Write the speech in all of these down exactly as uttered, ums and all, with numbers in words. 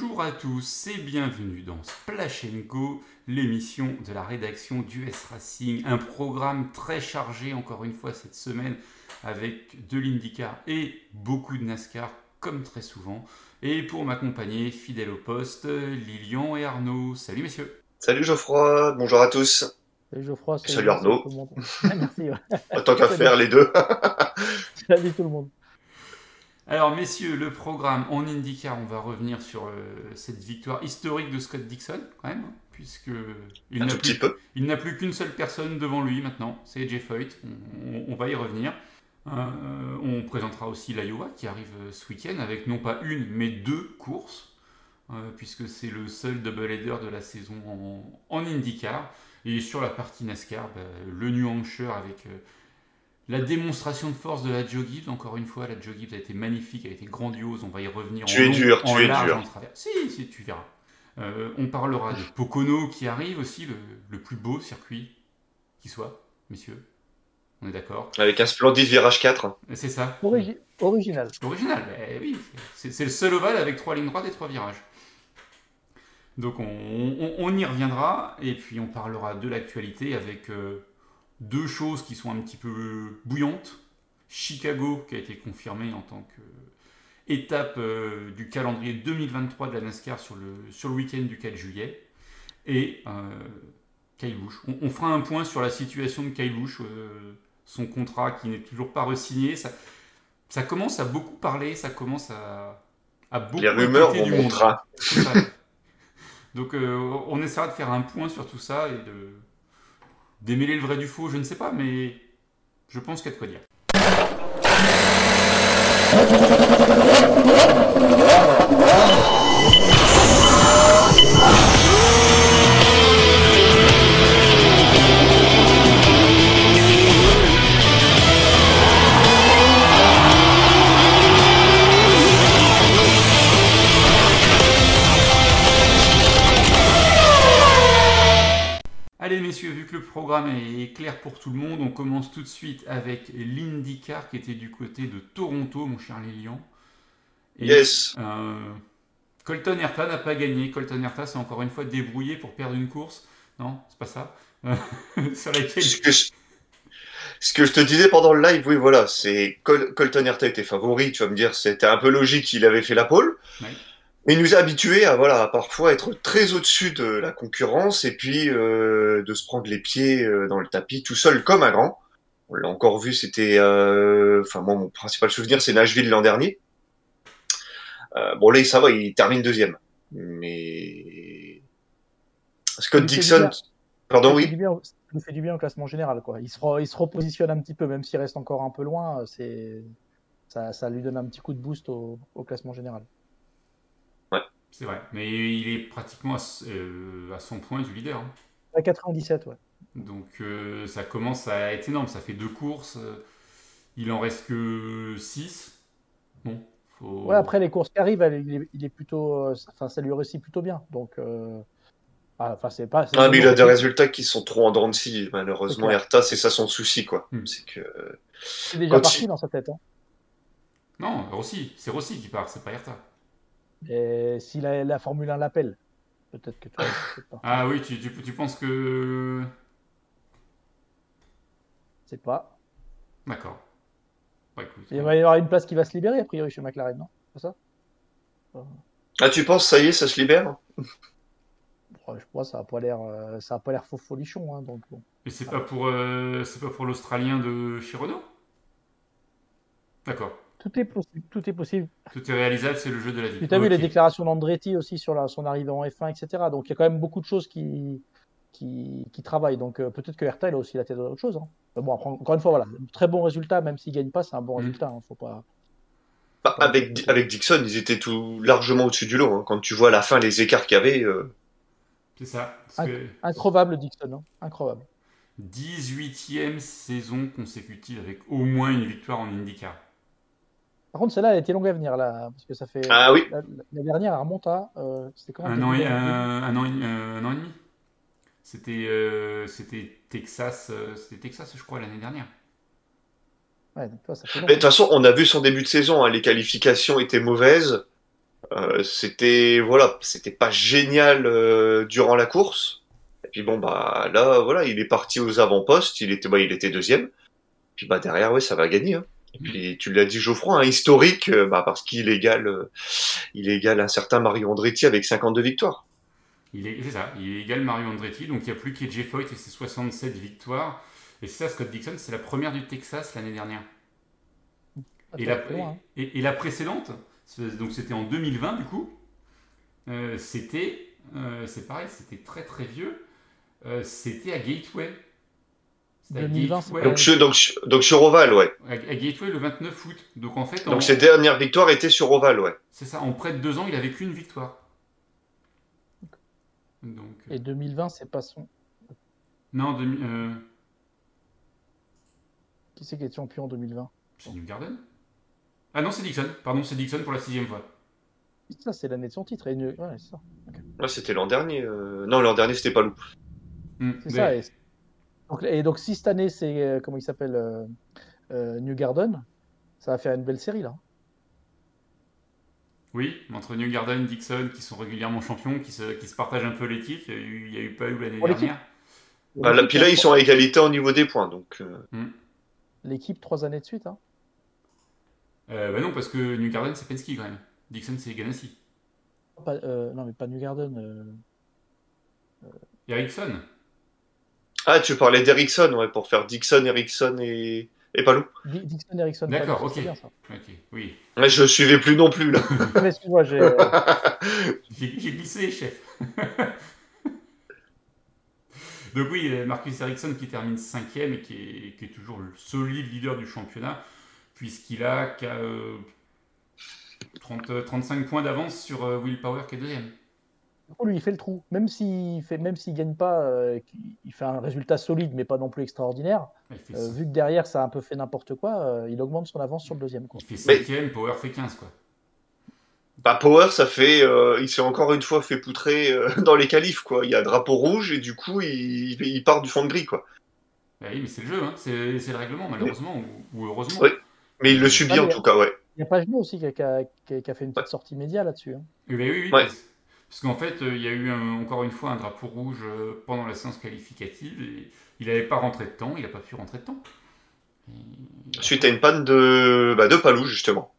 Bonjour à tous et bienvenue dans Splash and Go, l'émission de la rédaction d'U S Racing. Un programme très chargé encore une fois cette semaine avec de l'IndyCar et beaucoup de NASCAR comme très souvent. Et pour m'accompagner, fidèle au poste, Lilian et Arnaud. Salut messieurs. Salut Geoffroy, bonjour à tous. Salut Geoffroy. Salut, salut Arnaud. Ah, merci. Ouais. Tant qu'à faire les deux. Salut tout le monde. Alors messieurs, le programme en IndyCar, on va revenir sur euh, cette victoire historique de Scott Dixon quand même, puisque il n'a plus, il n'a plus qu'une seule personne devant lui maintenant, c'est Jeff Foyt, on, on, on va y revenir. Euh, on présentera aussi l'Iowa qui arrive ce week-end avec non pas une mais deux courses, euh, puisque c'est le seul double-header de la saison en, en IndyCar. Et sur la partie NASCAR, bah, le New Hampshire avec... Euh, la démonstration de force de la Joe Gibbs, encore une fois, la Joe Gibbs a été magnifique, a été grandiose, on va y revenir en long, dur, en large, en travers. Si, si, tu verras. Euh, on parlera de Pocono qui arrive aussi, le, le plus beau circuit qui soit, messieurs. On est d'accord. Avec un splendide virage quatre. C'est ça. Origi- original. Original, eh oui. C'est, c'est le seul ovale avec trois lignes droites et trois virages. Donc on, on, on y reviendra, et puis on parlera de l'actualité avec... Euh, deux choses qui sont un petit peu bouillantes. Chicago, qui a été confirmée en tant qu'étape euh, euh, du calendrier deux mille vingt-trois de la NASCAR sur le, sur le week-end du quatre juillet. Et euh, Kyle Busch. On, on fera un point sur la situation de Kyle Busch, euh, son contrat qui n'est toujours pas re-signé. Ça, ça commence à beaucoup parler, ça commence à, à beaucoup... Les rumeurs vont montrer. Donc euh, on essaiera de faire un point sur tout ça et de... Démêler le vrai du faux, je ne sais pas, mais je pense qu'il y a de quoi dire. Allez messieurs, vu que le programme est clair pour tout le monde, on commence tout de suite avec l'IndyCar qui était du côté de Toronto, mon cher Lilian. Et, yes euh, Colton Herta n'a pas gagné. Colton Herta s'est encore une fois débrouillé pour perdre une course. Non, c'est pas ça. Sur laquelle... ce, que je... ce que je te disais pendant le live, oui voilà, c'est Col... Colton Herta était favori, tu vas me dire, c'était un peu logique, il avait fait la pole. Ouais. Il nous a habitués à voilà à parfois être très au-dessus de la concurrence et puis euh, de se prendre les pieds euh, dans le tapis tout seul comme un grand. On l'a encore vu, c'était... Euh... Enfin, moi, mon principal souvenir, c'est Nashville l'an dernier. Euh, bon, là, ça va, il termine deuxième. Mais... Scott il Dixon... Pardon, il oui du bien, il fait du bien au classement général, quoi. Il se, re, il se repositionne un petit peu, même s'il reste encore un peu loin. C'est ça, ça lui donne un petit coup de boost au, au classement général. C'est vrai, mais il est pratiquement à, euh, à son point du leader. Hein. À quatre-vingt-dix-sept, ouais. Donc euh, ça commence à être énorme, ça fait deux courses, euh, il en reste que six. Bon, faut... Ouais, après les courses qui arrivent, elle, il, est, il est plutôt, euh, enfin, ça lui réussit plutôt bien. Donc, euh, ah, enfin, c'est pas. C'est ah, mais il a des résultats qui sont trop en dents de scie, malheureusement. Okay. Herta, c'est ça son souci, quoi. Hmm. C'est que. C'est déjà parti il... dans sa tête. Hein. Non, Rossi, c'est Rossi qui part, c'est pas Herta. Et si la, la Formule un l'appelle, peut-être que tu vois, ah oui, tu, tu, tu penses que... Je sais pas. D'accord. Ouais, cool, il va y avoir une place qui va se libérer, a priori, chez McLaren, non ? C'est ça ? Ah, tu penses, ça y est, ça se libère ? Bon, je crois, ça n'a pas l'air, euh, ça a pas l'air faux folichon. Hein, donc, bon. Mais c'est, ah. pas pour, euh, c'est pas pour l'Australien de chez Renault ? D'accord. Tout est possible, tout est possible. Tout est réalisable, c'est le jeu de la vie. Tu as okay. vu les déclarations d'Andretti aussi sur la, son arrivée en F un, et cetera. Donc, il y a quand même beaucoup de choses qui, qui, qui travaillent. Donc, euh, peut-être que Herta, il a aussi la tête à autre chose. Hein. Mais bon, après, encore une fois, voilà, très bon résultat, même s'il ne gagne pas, c'est un bon mmh. résultat. Hein. Faut pas... bah, avec, avec Dixon, ils étaient tout largement au-dessus du lot. Hein. Quand tu vois à la fin les écarts qu'il y avait... Euh... C'est ça. Inc- que... Incroyable, Dixon. Hein. Incroyable. dix-huitième saison consécutive avec au moins une victoire en IndyCar. Par contre, celle-là, elle était longue à venir, là, parce que ça fait... Ah oui. La, la dernière, elle remonte à... Euh, c'était quand un, an et, un, un, an et, euh, un an et demi. C'était, euh, c'était, Texas, euh, c'était Texas, je crois, l'année dernière. Ouais, donc toi, ça fait long. Mais de toute façon, on a vu son début de saison. Hein, les qualifications étaient mauvaises. Euh, c'était voilà, c'était pas génial euh, durant la course. Et puis bon bah là voilà, il est parti aux avant-postes, il était bah il était deuxième. Puis bah derrière ouais, ça va gagner. Hein. Et puis tu l'as dit Geoffroy, un hein, historique, euh, bah parce qu'il égale, euh, il égale un certain Mario Andretti avec cinquante-deux victoires. Il est, c'est ça, il égale Mario Andretti, donc il n'y a plus que Jeff Foyt et ses soixante-sept victoires. Et c'est ça, Scott Dixon, c'est la première du Texas l'année dernière. Et la, et, et la précédente, donc c'était en deux mille vingt du coup, euh, c'était, euh, c'est pareil, c'était très très vieux, euh, c'était à Gateway. C'était deux mille vingt, à Gateway. Donc, je, donc, je, donc sur Oval, ouais. À, à Gateway le vingt-neuf août. Donc en fait. Donc en, ses dernières victoires étaient sur Oval, ouais. C'est ça, en près de deux ans, il n'avait qu'une victoire. Donc, euh... Et deux mille vingt, c'est pas son. Non, deux mille. Euh... Qui c'est qui est champion en deux mille vingt? C'est Newgarden. Ah non, c'est Dixon. Pardon, c'est Dixon pour la sixième fois. Ça, c'est l'année de son titre. Et... Ouais, c'est ça. Okay. Là, c'était l'an dernier. Euh... Non, l'an dernier, c'était pas Loup. Mmh, c'est mais... ça. Et... Donc, et donc, si cette année, c'est euh, comment il s'appelle euh, euh, Newgarden, ça va faire une belle série là. Oui, entre Newgarden, Dixon, qui sont régulièrement champions, qui se, qui se partagent un peu les titres. Il n'y a, a eu pas eu l'année pour dernière. Bah, là, puis là, ils sont à égalité au niveau des points, donc. Euh... Mmh. L'équipe trois années de suite, hein. Euh, bah non, parce que Newgarden c'est Penske quand même. Dixon c'est Ganassi. Pas, euh, non mais pas Newgarden. Euh... Ericsson. Ah tu parlais d'Ericsson, ouais, pour faire Dixon, Ericsson et et Palou. D- Dixon, Ericsson. D'accord, Palou, ok. Bien, ok, oui. Mais je suivais plus non plus là. Mais excuse-moi, j'ai. Euh... j'ai, j'ai glissé, chef. Donc oui, Marcus Ericsson qui termine cinquième et qui est, qui est toujours le solide leader du championnat, puisqu'il a euh, trente, trente-cinq points d'avance sur euh, Will Power qui est deuxième. Oh, lui, il fait le trou. Même s'il fait, même s'il gagne pas, euh, il fait un résultat solide, mais pas non plus extraordinaire. Euh, vu que derrière, ça a un peu fait n'importe quoi, euh, il augmente son avance sur le deuxième. Quoi. Il fait cinquième, mais... Power fait quinze, quoi. Bah Power, ça fait, euh, il s'est encore une fois fait poutrer euh, dans les qualifs, quoi. Il y a drapeau rouge et du coup, il, il part du fond de grille, quoi. Bah oui, mais c'est le jeu, hein. c'est, c'est le règlement, malheureusement, mais... ou, ou heureusement. Oui, mais il le subit ah, en tout a, cas, ouais. Il y a Pagenaud aussi qui a, qui a, qui a fait une petite ouais. sortie média là-dessus. Hein. Oui, oui, oui. Ouais. Parce qu'en fait, il y a eu un, encore une fois un drapeau rouge pendant la séance qualificative. Et il n'avait pas rentré de temps, il n'a pas pu rentrer de temps. Et... Suite à une panne de, bah, de Palou, justement.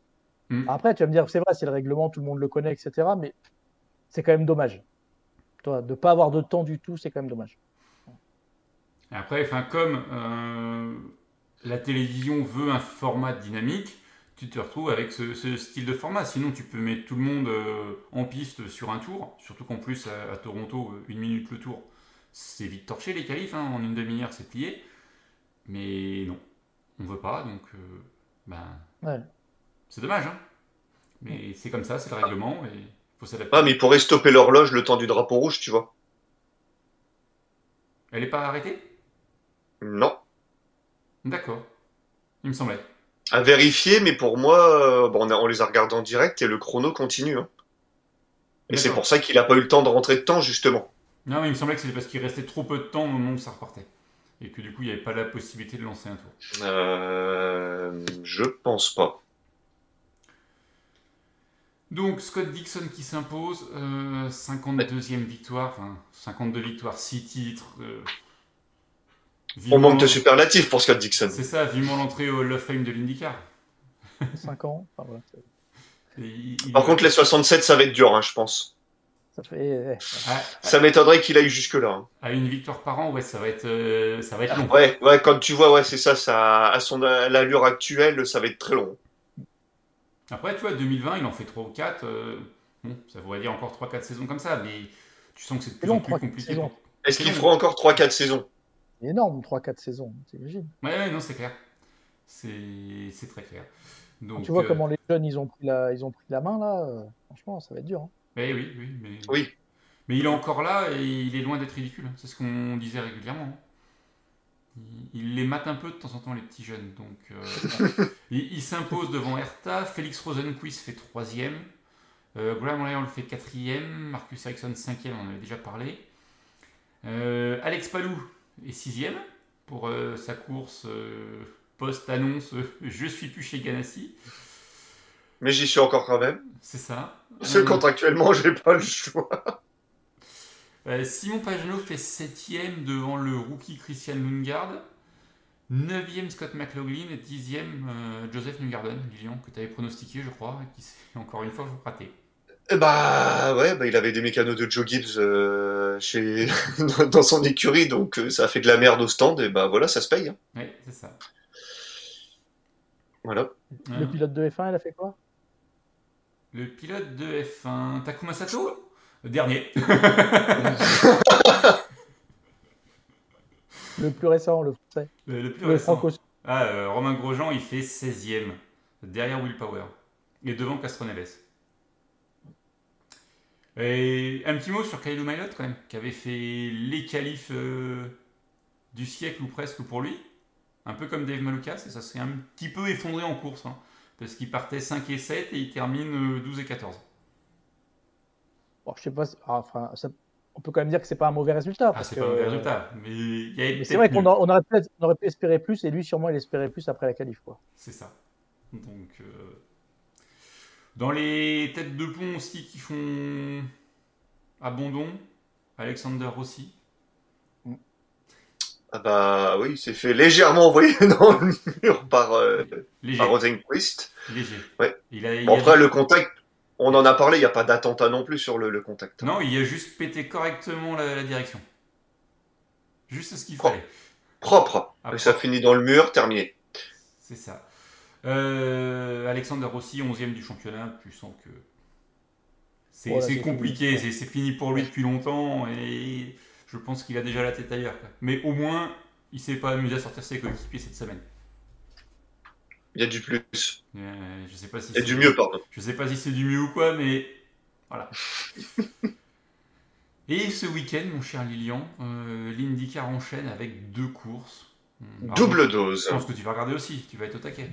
Mmh. Après, tu vas me dire que c'est vrai, c'est le règlement, tout le monde le connaît, et cetera. Mais c'est quand même dommage. Toi, de ne pas avoir de temps du tout, c'est quand même dommage. Après, enfin, comme euh, la télévision veut un format dynamique, tu te retrouves avec ce, ce style de format. Sinon, tu peux mettre tout le monde euh, en piste sur un tour. Surtout qu'en plus, à, à Toronto, une minute le tour, c'est vite torché les qualifs. Hein. En une demi-heure, c'est plié. Mais non, on ne veut pas. Donc, euh, ben... Ouais. C'est dommage, hein. Mais c'est comme ça, c'est le règlement et faut s'adapter. Ah, mais ils pourraient stopper l'horloge le temps du drapeau rouge, tu vois. Elle n'est pas arrêtée ? Non. D'accord. Il me semblait. À vérifier, mais pour moi, euh, bon, on, a, on les a regardés en direct et le chrono continue. Hein. Et c'est pour ça qu'il n'a pas eu le temps de rentrer de temps, justement. Non, mais il me semblait que c'était parce qu'il restait trop peu de temps au moment où ça repartait. Et que du coup, il n'y avait pas la possibilité de lancer un tour. Euh, je pense pas. Donc, Scott Dixon qui s'impose, euh, cinquante-deuxième victoire, enfin, cinquante-deux victoires, six titres. Euh, On manque de superlatifs pour Scott Dixon. C'est ça, vivement l'entrée au Love Fame de l'IndyCar. cinq ans, enfin, voilà. il, il Par a... contre, les soixante-sept, ça va être dur, hein, je pense. Ça, fait... ah, ça m'étonnerait qu'il aille jusque-là. Hein. À une victoire par an, ouais, ça va être, euh, ça va être long. Ah, ouais, ouais, quand tu vois, ouais, c'est ça, ça à son à l'allure actuelle, ça va être très long. Après, tu vois, deux mille vingt, il en fait trois ou quatre. Euh, bon, ça voudrait dire encore trois quatre saisons comme ça, mais tu sens que c'est de plus en plus compliqué. Saisons. Est-ce qu'il fera encore trois quatre saisons ? C'est énorme, trois quatre saisons, t'imagines ? Ouais, ouais, non, c'est clair. C'est, c'est très clair. Donc, tu vois euh... comment les jeunes, ils ont pris la, ils ont pris la main, là. Euh, franchement, ça va être dur. Hein. Eh oui, oui, mais... oui. Mais il est encore là et il est loin d'être ridicule. C'est ce qu'on disait régulièrement. Hein. Il les mate un peu de temps en temps, les petits jeunes. Donc, euh, il, il s'impose devant Herta. Félix Rosenquist fait troisième. Euh, Graham Lyon le fait quatrième. Marcus Ericsson cinquième, on en avait déjà parlé. Euh, Alex Palou est sixième pour euh, sa course euh, post-annonce euh, « Je suis plus chez Ganassi ». Mais j'y suis encore quand même. C'est ça. Parce que contractuellement, j'ai pas le choix. Simon Pagenaud fait septième devant le rookie Christian Lundgaard, neuvième Scott McLaughlin et dixième euh, Josef Newgarden, Lilian, que tu avais pronostiqué, je crois, et qui s'est encore une fois raté. Bah ouais, bah, il avait des mécanos de Joe Gibbs euh, chez... dans son écurie, donc euh, ça a fait de la merde au stand, et bah voilà, ça se paye. Hein. Oui, c'est ça. Voilà. Le euh... pilote de F un, il a fait quoi ? Le pilote de F un, Takuma Sato ? Dernier. Le plus récent, le français. Le, le plus le récent. Franco. Ah, euh, Romain Grosjean, il fait seizième, derrière Will Power, et devant Castroneves. Et un petit mot sur Kyle Mailot, quand même, qui avait fait les qualifs euh, du siècle, ou presque, pour lui. Un peu comme Dave Malukas, et ça s'est un petit peu effondré en course, hein, parce qu'il partait cinq et sept, et il termine douze et quatorze. Bon, je sais pas, enfin, ça, on peut quand même dire que c'est pas un mauvais résultat. Ah, parce c'est que, pas un mauvais euh, résultat, mais il y a mais c'est vrai mieux. qu'on a, on aurait, pu, on aurait pu espérer plus, et lui sûrement il espérait plus après la qualif, quoi. C'est ça. Donc, euh, dans les têtes de pont aussi qui font abandon, Alexander Rossi. Ah bah oui, il s'est fait légèrement envoyer dans le mur par, euh, par Rosenquist. Léger. Ouais. Il a, il bon, après a... le contact. On en a parlé, il n'y a pas d'attentat non plus sur le, le contact. Non, il a juste pété correctement la, la direction. Juste ce qu'il Pro- fallait. Propre. Ah, ça finit dans le mur, terminé. C'est ça. Euh, Alexander Rossi, onzième du championnat. Tu sens que c'est, voilà, c'est, c'est compliqué, c'est, c'est fini pour lui depuis longtemps. Et je pense qu'il a déjà la tête ailleurs. Quoi. Mais au moins, il ne s'est pas amusé à sortir ses coéquipiers cette semaine. Il y a du plus. Euh, je sais pas si Et c'est du mieux, du... pardon. Je sais pas si c'est du mieux ou quoi, mais voilà. Et ce week-end, mon cher Lilian, euh, l'IndyCar enchaîne avec deux courses. Alors, Double dose. Je pense que tu vas regarder aussi, tu vas être au taquet.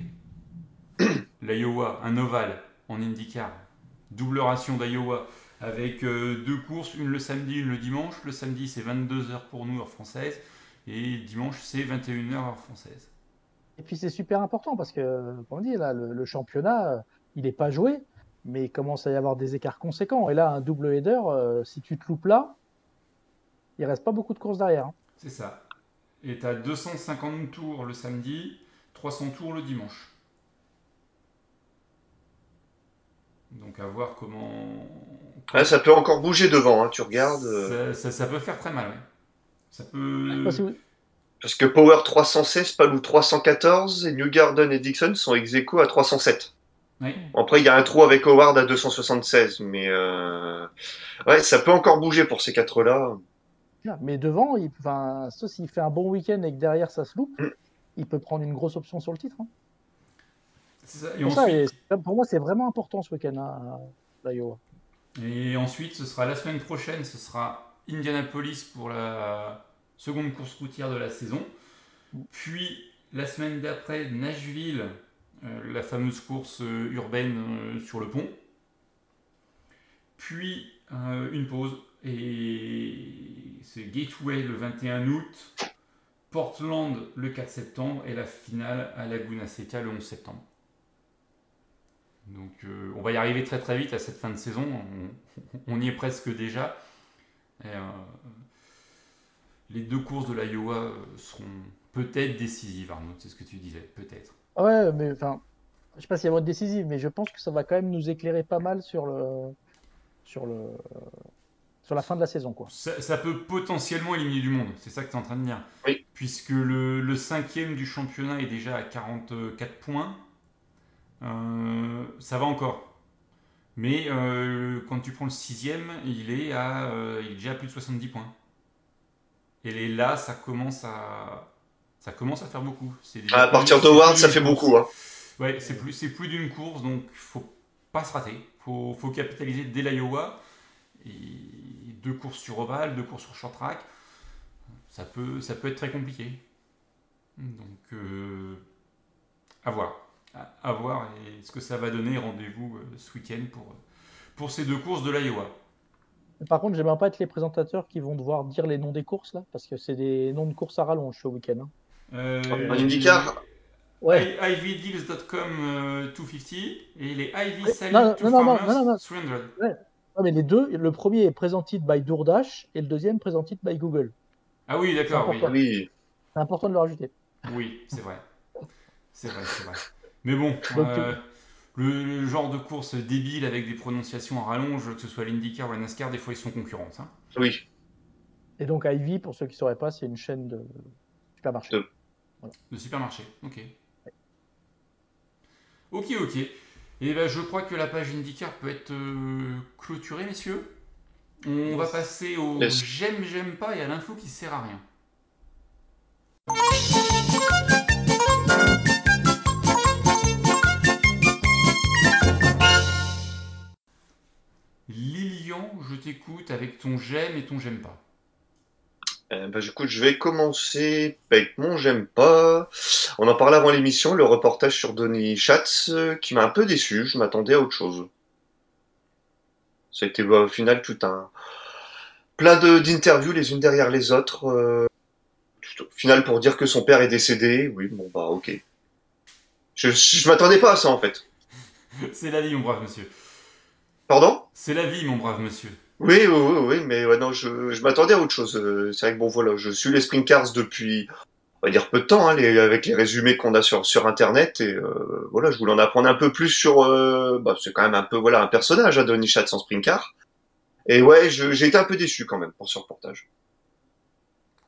L'Iowa, un ovale en IndyCar. Double ration d'Iowa avec euh, deux courses, une le samedi, une le dimanche. Le samedi, c'est vingt-deux heures pour nous, heure française. Et dimanche, c'est vingt et une heures, heure française. Et puis c'est super important parce que, comme on dit, là, le, le championnat, il n'est pas joué, mais il commence à y avoir des écarts conséquents. Et là, un double header, euh, si tu te loupes là, il ne reste pas beaucoup de courses derrière. Hein. C'est ça. Et tu as deux cent cinquante tours le samedi, trois cents tours le dimanche. Donc à voir comment... Ah, ça peut encore bouger devant, hein, tu regardes. Ça, ça, ça peut faire très mal, oui. Ça peut... Parce que Power trois cent seize, Palou trois cent quatorze, et Newgarden et Dixon sont ex aequo à trois cent sept. Oui. Après, il y a un trou avec Howard à deux cent soixante-seize, mais euh... ouais, ça peut encore bouger pour ces quatre-là. Mais devant, il... enfin, sauf s'il fait un bon week-end et que derrière ça se loupe, mm. il peut prendre une grosse option sur le titre. Hein. C'est ça. Et pour, ensuite... ça, et pour moi, c'est vraiment important ce week-end à l'Iowa. Et ensuite, ce sera la semaine prochaine, ce sera Indianapolis pour la... seconde course routière de la saison. Puis, la semaine d'après, Nashville, euh, la fameuse course euh, urbaine euh, sur le pont. Puis, euh, une pause. Et c'est Gateway le vingt et un août, Portland le quatre septembre et la finale à Laguna Seca le onze septembre. Donc, euh, on va y arriver très très vite à cette fin de saison. On, on y est presque déjà. Et, euh, les deux courses de l'Iowa seront peut-être décisives, Arnaud, c'est ce que tu disais, peut-être. Ouais, mais enfin, je ne sais pas si elles vont être décisives, mais je pense que ça va quand même nous éclairer pas mal sur, le, sur, le, sur la fin de la saison. Quoi. Ça, ça peut potentiellement éliminer du monde, c'est ça que tu es en train de dire. Oui. Puisque le, le cinquième du championnat est déjà à quarante-quatre points, euh, ça va encore. Mais euh, quand tu prends le sixième, il est, à, euh, il est déjà à plus de soixante-dix points. Et là, ça commence à, ça commence à faire beaucoup. C'est déjà à partir de Howard, ça fait course. beaucoup. Hein. Ouais, c'est plus, c'est plus d'une course, donc faut pas se rater. Faut, faut capitaliser dès l'Iowa. Et deux courses sur ovale, deux courses sur short track, ça peut, ça peut être très compliqué. Donc, euh, à voir, à, à voir et ce que ça va donner. Rendez-vous euh, ce week-end pour, pour ces deux courses de l'Iowa. Par contre, j'aimerais pas être les présentateurs qui vont devoir dire les noms des courses là, parce que c'est des noms de courses à rallonge ce week-end. Hein. Euh, en IndyCar, Ouais. I V Deals dot com euh, two fifty et il est I V Selling two hundred. Ouais. Non, mais les deux, le premier est presented by DoorDash et le deuxième presented by Google. Ah oui, d'accord. C'est important, oui. C'est important de le rajouter. Oui, c'est vrai. C'est vrai, c'est vrai. Mais bon, donc, euh, le, le genre de course débile avec des prononciations en rallonge, que ce soit l'IndyCar ou la NASCAR, des fois ils sont concurrents. Hein. Oui. Et donc Ivy, pour ceux qui ne sauraient pas, c'est une chaîne de supermarché. De, voilà. de supermarché, ok. Ouais. Ok, ok. Et ben, je crois que la page IndyCar peut être euh, clôturée, messieurs. On yes. va passer au yes. j'aime, j'aime pas et à l'info qui sert à rien. Lilian, je t'écoute avec ton j'aime et ton j'aime pas. Euh, bah, écoute, je vais commencer avec mon j'aime pas. On en parlait avant l'émission, le reportage sur Donny Schatz euh, qui m'a un peu déçu, je m'attendais à autre chose. Ça a été bah, au final tout un plein de, d'interviews les unes derrière les autres. Euh... Au final pour dire que son père est décédé, oui bon bah ok. Je, je, je m'attendais pas à ça en fait. C'est la vie mon brave monsieur. Pardon ? C'est la vie mon brave monsieur. Oui, oui, oui, oui, mais ouais, non, je, je m'attendais à autre chose. C'est vrai que bon, voilà, je suis les Sprint Cars depuis, on va dire, peu de temps, hein, les, avec les résumés qu'on a sur, sur Internet, et euh, voilà, je voulais en apprendre un peu plus sur, euh, bah, c'est quand même un peu, voilà, un personnage, hein, Donny Schatz en Sprint Car. Et ouais, je, j'ai été un peu déçu quand même pour ce reportage.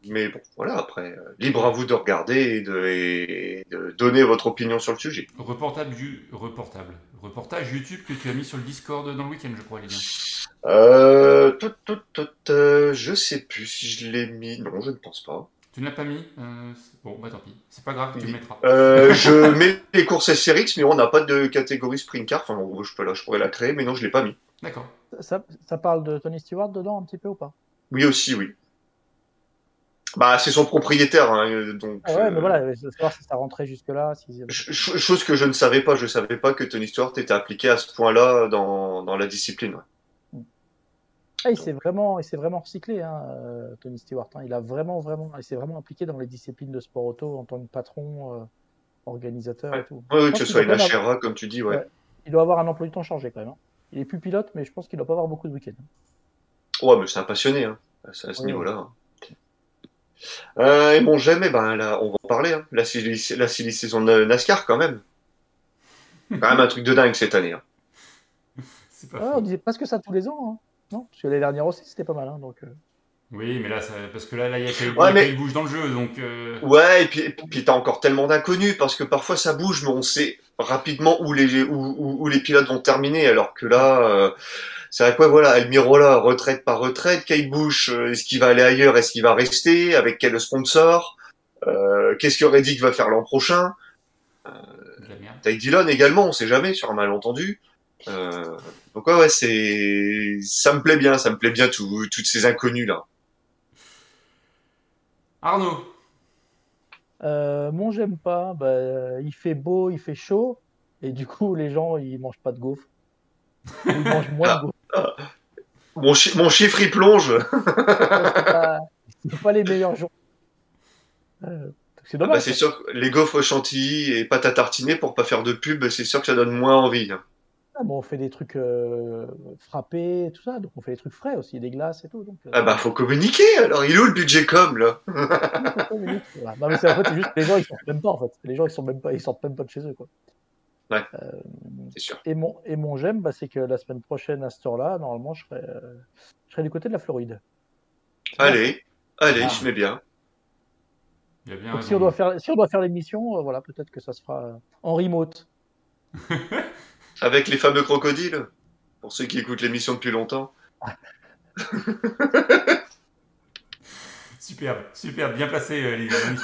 Mais bon, voilà, après, euh, libre à vous de regarder et de, et de donner votre opinion sur le sujet. Reportable, du, reportable. Reportage YouTube que tu as mis sur le Discord dans le week-end, je crois, les liens. Euh, tout, tout, tout, euh, je sais plus si je l'ai mis. Non, je ne pense pas. Tu ne l'as pas mis euh, Bon, bah tant pis. C'est pas grave, oui. Tu le mettras. Euh, je mets les courses S R X, mais on n'a pas de catégorie sprint car. Enfin, bon, je, peux, là, je pourrais la créer, mais non, je ne l'ai pas mis. D'accord. Ça, ça parle de Tony Stewart dedans, un petit peu ou pas? Oui, aussi, oui. Bah, c'est son propriétaire, hein, donc. Ah ouais, euh... mais voilà, je veux savoir si ça rentrait jusque-là. Si... Ch- chose que je ne savais pas. Je ne savais pas que Tony Stewart était appliqué à ce point-là dans, dans la discipline, ouais. Ah, il s'est vraiment, il s'est vraiment recyclé, hein, Tony Stewart. Hein. Il a vraiment, vraiment, il s'est vraiment impliqué dans les disciplines de sport auto en tant que patron, euh, organisateur ouais. et tout. Oui, ouais, que ce soit une H R A, avoir... comme tu dis, ouais. ouais. Il doit avoir un emploi du temps chargé quand même. Hein. Il est plus pilote, mais je pense qu'il doit pas avoir beaucoup de week-ends. Ouais, mais c'est un passionné, hein. C'est à ce ouais, niveau-là. Ouais. Euh, et bon, j'aime, ben là, on va en parler. Hein. La silly, la silly saison de NASCAR, quand même. Quand même un truc de dingue cette année. Hein. C'est pas ouais, on disait presque ça tous les ans. Hein. Non, parce que l'année dernière aussi, c'était pas mal. Hein, donc, euh... Oui, mais là, ça... parce que là, là il y a quelques ouais, mais... bouge dans le jeu. Donc, euh... ouais, et puis, et puis t'as encore tellement d'inconnus, parce que parfois ça bouge, mais on sait rapidement où les, où, où, où les pilotes vont terminer, alors que là, euh... c'est vrai quoi, ouais, voilà, Almirola, retraite par retraite, Kyle Busch, euh, est-ce qu'il va aller ailleurs, est-ce qu'il va rester, avec quel sponsor, euh, qu'est-ce que Reddick va faire l'an prochain, euh... t'as Dillon également, on sait jamais, sur un malentendu. Euh, donc ouais, ouais, c'est, ça me plaît bien, ça me plaît bien tout, toutes ces inconnues là. Arnaud, euh, mon j'aime pas, bah, il fait beau, il fait chaud, et du coup les gens ils mangent pas de gaufres, ils mangent moins de gaufres. Mon, chi- mon chiffre il plonge. c'est, pas, c'est pas les meilleurs jours. Euh, c'est dommage. Ah bah, c'est sûr, les gaufres chantilly et pâte à tartiner pour pas faire de pub, c'est sûr que ça donne moins envie. Ah bon, on fait des trucs euh, frappés, tout ça, donc on fait des trucs frais aussi, des glaces et tout. Donc, euh... Ah bah faut communiquer, alors il est où le budget com là? Non mais c'est, en fait, c'est juste que les gens ils sortent même pas en fait, les gens ils sortent même pas, ils sortent même pas de chez eux quoi. Ouais, euh, c'est sûr. Et mon, et mon j'aime, bah, c'est que la semaine prochaine à cette heure-là, normalement je serai, euh, je serai du côté de la Floride. C'est allez, bien. allez, ah. je mets bien. Il y a bien donc, si, on doit faire, si on doit faire l'émission, euh, voilà, peut-être que ça se fera euh, en remote. Avec les fameux crocodiles, pour ceux qui écoutent l'émission depuis longtemps. Superbe, superbe, bien placé, euh, les amis.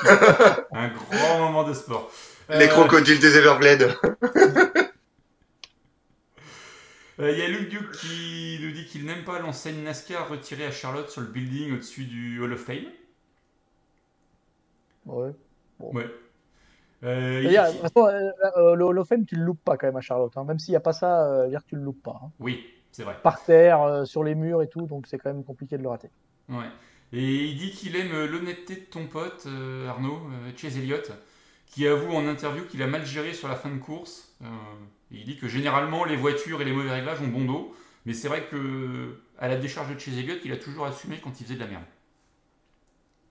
Un grand moment de sport. Euh... Les crocodiles des Everglades. Il euh, y a Luc Duc qui nous dit qu'il n'aime pas l'enseigne NASCAR retirée à Charlotte sur le building au-dessus du Hall of Fame. Ouais. Bon. Ouais. Euh, il... a, de toute façon, euh, euh, le Hall of Fame, tu le loupes pas quand même à Charlotte, hein. Même s'il n'y a pas ça, euh, dire que tu le loupes pas. Hein. Oui, c'est vrai. Par terre, euh, sur les murs et tout, donc c'est quand même compliqué de le rater. Ouais. Et il dit qu'il aime l'honnêteté de ton pote, euh, Arnaud, euh, Chase Elliott, qui avoue en interview qu'il a mal géré sur la fin de course. Euh, il dit que généralement, les voitures et les mauvais réglages ont bon dos. Mais c'est vrai qu'à la décharge de Chase Elliott, il a toujours assumé quand il faisait de la merde.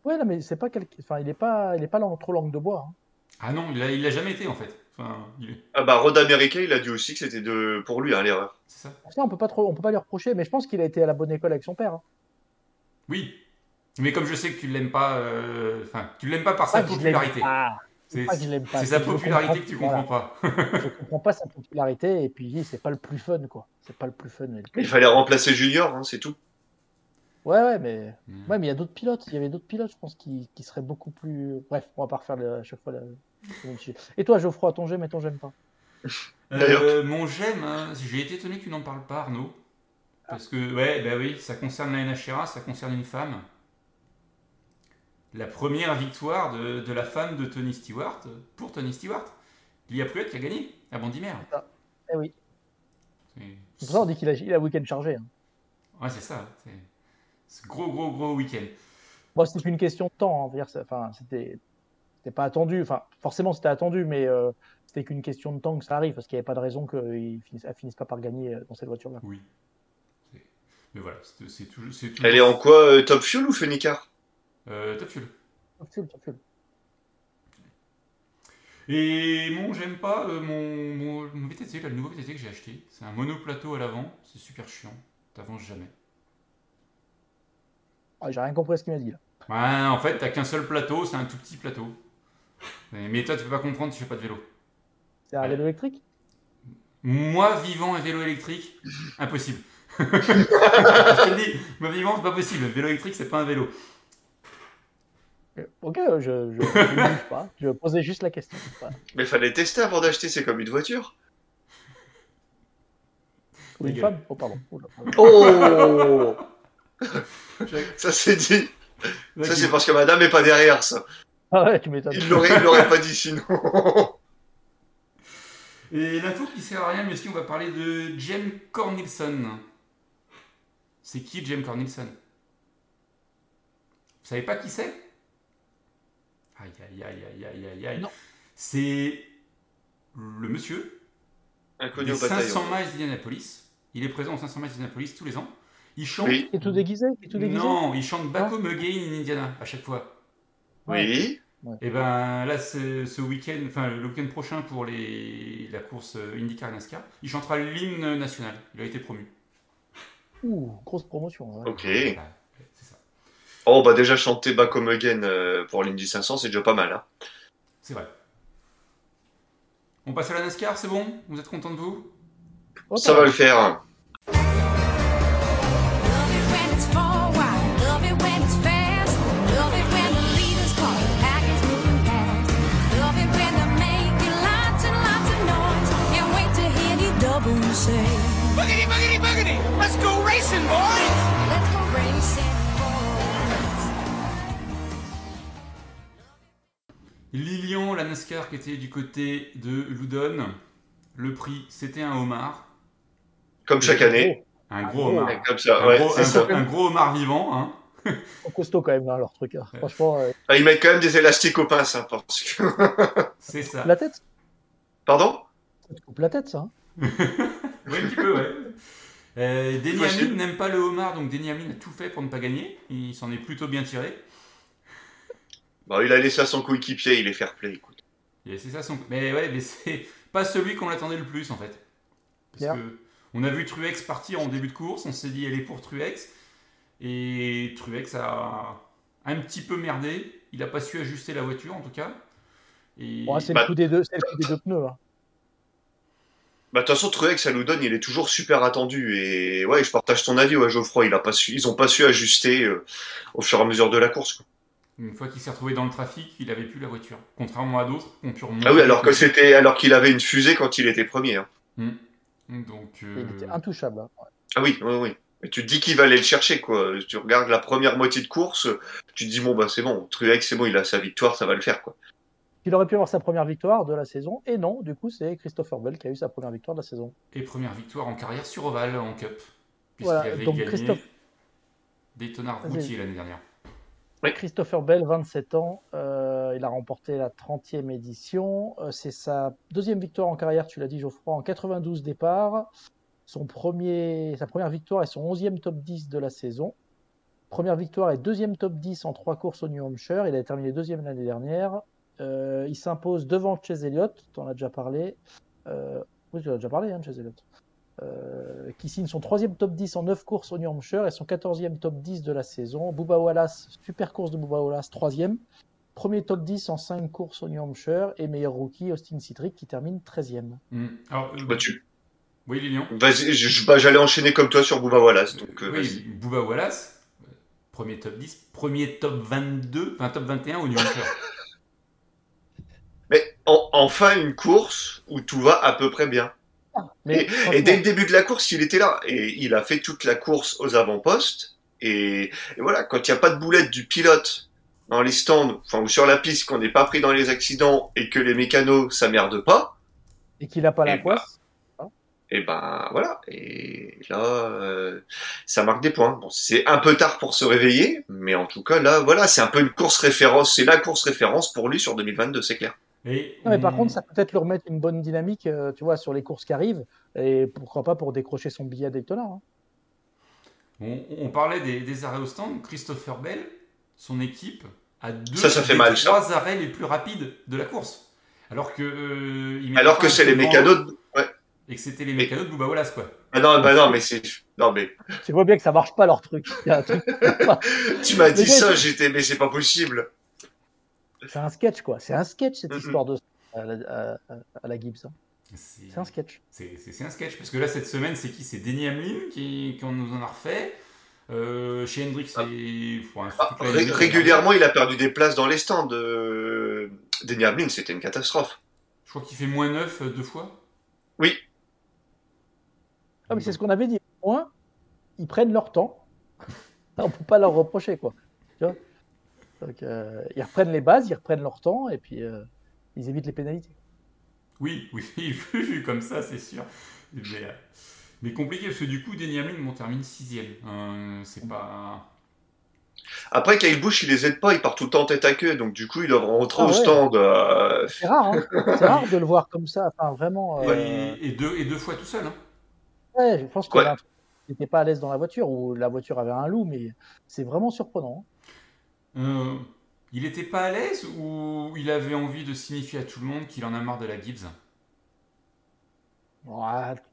Ouais, non, mais c'est pas quel... enfin, il n'est pas, il est pas là, trop langue de bois. Hein. Ah non, il l'a il jamais été en fait. Enfin, il est... Ah bah, Road America, il a dit aussi que c'était de... pour lui hein, l'erreur. C'est ça. Ça on peut pas trop... on peut pas lui reprocher, mais je pense qu'il a été à la bonne école avec son père. Hein. Oui, mais comme je sais que tu l'aimes pas, euh... enfin, tu l'aimes pas par sa popularité. C'est, c'est, c'est, c'est sa popularité que tu comprends pas. Je comprends pas sa popularité et puis c'est pas le plus fun quoi. C'est pas le plus fun. Mais... Il fallait remplacer Junior, hein, c'est tout. Ouais ouais mais mmh. ouais mais il y a d'autres pilotes. Il y avait d'autres pilotes, je pense, qui, qui seraient beaucoup plus. Bref, on va pas refaire le... à chaque fois. La... Et toi, Geoffroy, ton j'aime et ton j'aime pas. Euh, mon j'aime, hein, j'ai été étonné que tu n'en parles pas, Arnaud, parce que ouais bah oui, ça concerne la N H R A, ça concerne une femme. La première victoire de, de la femme de Tony Stewart, pour Tony Stewart. Lia Pruett qui a gagné à Bandimère. Ah, eh oui. C'est... c'est pour ça qu'on dit qu'il a, il a week-end chargé. Hein. Ouais, c'est ça. C'est, c'est gros, gros, gros week-end. Moi, bon, c'était une question de temps. Hein. Dire, ça, c'était, c'était pas attendu. Enfin, forcément, c'était attendu, mais euh, c'était qu'une question de temps que ça arrive, parce qu'il n'y avait pas de raison qu'elle finisse, finisse pas par gagner dans cette voiture-là. Oui. C'est... Mais voilà, c'est, c'est tout, c'est tout. Elle est en quoi euh, Top Fuel ou Fennicard? Euh, top fuel. Top fuel, top fuel. Et mon j'aime pas euh, mon, mon, mon V T T, là, le nouveau V T T que j'ai acheté. C'est un monoplateau à l'avant, c'est super chiant, t'avances jamais. Ah, j'ai rien compris à ce qu'il m'a dit là. Ouais, en fait, t'as qu'un seul plateau, c'est un tout petit plateau. Mais toi, tu peux pas comprendre, tu fais pas de vélo. C'est un vélo électrique ? Moi, vivant, un vélo électrique, impossible. Je te le dis, moi, vivant, c'est pas possible. Vélo électrique, c'est pas un vélo. Ok, je ne bouge pas. Je posais juste la question. Voilà. Mais il fallait tester avant d'acheter, c'est comme une voiture. Ou une femme ? Oh, pardon. Oula. Oh ça c'est dit. Là, ça, c'est parce que madame n'est pas derrière, ça. Ah ouais, tu m'étonnes. Il ne l'aurait, l'aurait pas dit sinon. Et la tour qui sert à rien, mais si on va parler de James Cornelison. C'est qui James Cornelison ? Vous savez pas qui c'est ? Aïe, aïe, aïe, aïe, aïe, aïe. Non. C'est le monsieur des cinq cents miles d'Indianapolis. Il est présent aux cinq cents miles d'Indianapolis tous les ans. Il chante. Oui. Il est tout déguisé, il est tout déguisé. Non, il chante Back Home Again in Indiana à chaque fois. Oui. Ouais. Et ben là, ce, ce week-end, enfin le week-end prochain pour les, la course IndyCar et NASCAR, il chantera l'hymne national. Il a été promu. Ouh, grosse promotion. Ouais. Ok. Voilà. Oh, bah déjà, chanter Back Home Again pour l'Indy cinq cents, c'est déjà pas mal. Hein. C'est vrai. On passe à la NASCAR, c'est bon ? Vous êtes content de vous ? Oh, ça va le faire. Buggity, buggity, buggity. Let's go racing, boys. Let's go racing. Lilian, la NASCAR qui était du côté de Loudon, le prix c'était un homard. Comme chaque année. Un gros homard. Comme ça, ouais, un, gros, c'est un, ça. Un gros homard vivant. Hein. Ils costauds quand même, hein, leur truc. Hein. Ouais. Franchement. Euh... Bah, ils mettent quand même des élastiques aux pinces. Hein, parce que... c'est ça. La tête. Pardon ? Ça te coupe la tête, ça. Hein. oui, un petit peu, ouais. Euh, Denny Hamlin n'aime pas le homard, donc Denny Hamlin a tout fait pour ne pas gagner. Il s'en est plutôt bien tiré. Bon, il a laissé à son coéquipier, il est fair play, écoute. Il a laissé ça son... Mais ouais, mais c'est pas celui qu'on l'attendait le plus, en fait. Parce yeah. que on a vu Truex partir en début de course, on s'est dit, elle est pour Truex. Et Truex a un petit peu merdé, il a pas su ajuster la voiture, en tout cas. Et... Bon, c'est, bah... le coup des deux, c'est le coup des deux pneus, hein. Bah, de toute façon, Truex, à Loudon, il est toujours super attendu. Et ouais, je partage ton avis, ouais, Geoffroy, il a pas su... ils ont pas su ajuster euh, au fur et à mesure de la course, quoi. Une fois qu'il s'est retrouvé dans le trafic, il n'avait plus la voiture. Contrairement à d'autres, on peut remonter. Ah oui, alors que c'était, alors qu'il avait une fusée quand il était premier. Hein. Mmh. Donc. Euh... Il était intouchable. Hein. Ouais. Ah oui, oui, oui. Et tu te dis qu'il va aller le chercher, quoi. Tu regardes la première moitié de course, tu te dis bon bah c'est bon, Truex c'est bon, il a sa victoire, ça va le faire, quoi. Il aurait pu avoir sa première victoire de la saison, et non, du coup c'est Christopher Bell qui a eu sa première victoire de la saison. Et première victoire en carrière sur ovale en Cup, puisqu'il voilà, avait donc gagné Christophe... Daytona routier l'année dernière. Oui. Christopher Bell, vingt-sept ans, euh, il a remporté la trentième édition. Euh, c'est sa deuxième victoire en carrière, tu l'as dit Geoffroy, en quatre-vingt-douze départs. Son premier, sa première victoire est son onzième top dix de la saison. Première victoire et deuxième top dix en trois courses au New Hampshire. Il a terminé deuxième l'année dernière. Euh, il s'impose devant Chase Elliott, tu en as déjà parlé. Euh, oui, tu en as déjà parlé, hein, Chase Elliott. Euh, qui signe son troisième top dix en neuf courses au New Hampshire et son quatorzième top dix de la saison. Bubba Wallace, super course de Bubba Wallace, troisième. Premier top dix en cinq courses au New Hampshire et meilleur rookie, Austin Cindric, qui termine treizième. Mmh. Alors, bah, tu... Oui, Lilian vas-y, je, bah, j'allais enchaîner comme toi sur Bubba Wallace. Donc, euh, oui, vas-y. Bubba Wallace, premier top dix, premier top vingt-deux, enfin top vingt et un au New Hampshire. Mais en, enfin, une course où tout va à peu près bien. Mais, et, et dès le début de la course, il était là et il a fait toute la course aux avant-postes. Et, et voilà, quand il n'y a pas de boulette du pilote dans les stands, enfin ou sur la piste, qu'on n'est pas pris dans les accidents et que les mécanos s'emmerdent pas, et qu'il n'a pas la poisse, bah, hein. Et ben voilà. Et là, euh, ça marque des points. Bon, c'est un peu tard pour se réveiller, mais en tout cas là, voilà, c'est un peu une course référence. C'est la course référence pour lui sur deux mille vingt-deux, c'est clair. Et... Non, mais par contre, ça peut peut-être leur mettre une bonne dynamique, euh, tu vois, sur les courses qui arrivent, et pourquoi pas pour décrocher son billet à Daytona. Hein. On, on parlait des, des arrêts au stand. Christopher Bell, son équipe, a deux ça, ça fait des mal, trois ça. arrêts les plus rapides de la course. Alors que, euh, il alors que c'est les mécanos de... ouais. Et que c'était les mécanos de Bubba Wallace, quoi. Ah non, bah non, mais c'est... non, mais... Tu vois bien que ça marche pas, leur truc. Il y a un truc... tu m'as mais dit ça, j'étais, mais c'est pas possible. C'est un sketch, quoi. C'est un sketch, cette mm-hmm. histoire de à la, à, à la Gibbs. Hein. C'est... c'est un sketch. C'est, c'est, c'est un sketch, parce que là, cette semaine, c'est qui ? C'est Denny Hamlin qui, qui nous en a refait. Euh, chez Hendrick, c'est... Ah. Ah, ré- régulièrement, il a perdu des places dans les stands. Euh... Denny Hamlin, c'était une catastrophe. Je crois qu'il fait moins neuf euh, deux fois. Oui. Ah, mais c'est ce qu'on avait dit. Au moins, ils prennent leur temps. On ne peut pas leur reprocher, quoi. Tu vois ? Donc, euh, ils reprennent les bases, ils reprennent leur temps et puis euh, ils évitent les pénalités. Oui, oui, vu comme ça, c'est sûr. Mais, mais compliqué, parce que du coup, Denny Hamlin m'en termine sixième. Euh, c'est pas... Après, Kyle Busch, il les aide pas, il part tout le temps tête à queue, donc du coup, il doit rentrer ah, au ouais. stand. Euh... C'est rare, hein. C'est rare de le voir comme ça, enfin vraiment. Euh... Et, et, deux, et deux fois tout seul. Hein. Ouais, je pense qu'il ouais. n'était pas à l'aise dans la voiture, ou la voiture avait un loup, mais c'est vraiment surprenant. Euh, il était pas à l'aise ou il avait envie de signifier à tout le monde qu'il en a marre de la Gibbs? Oh,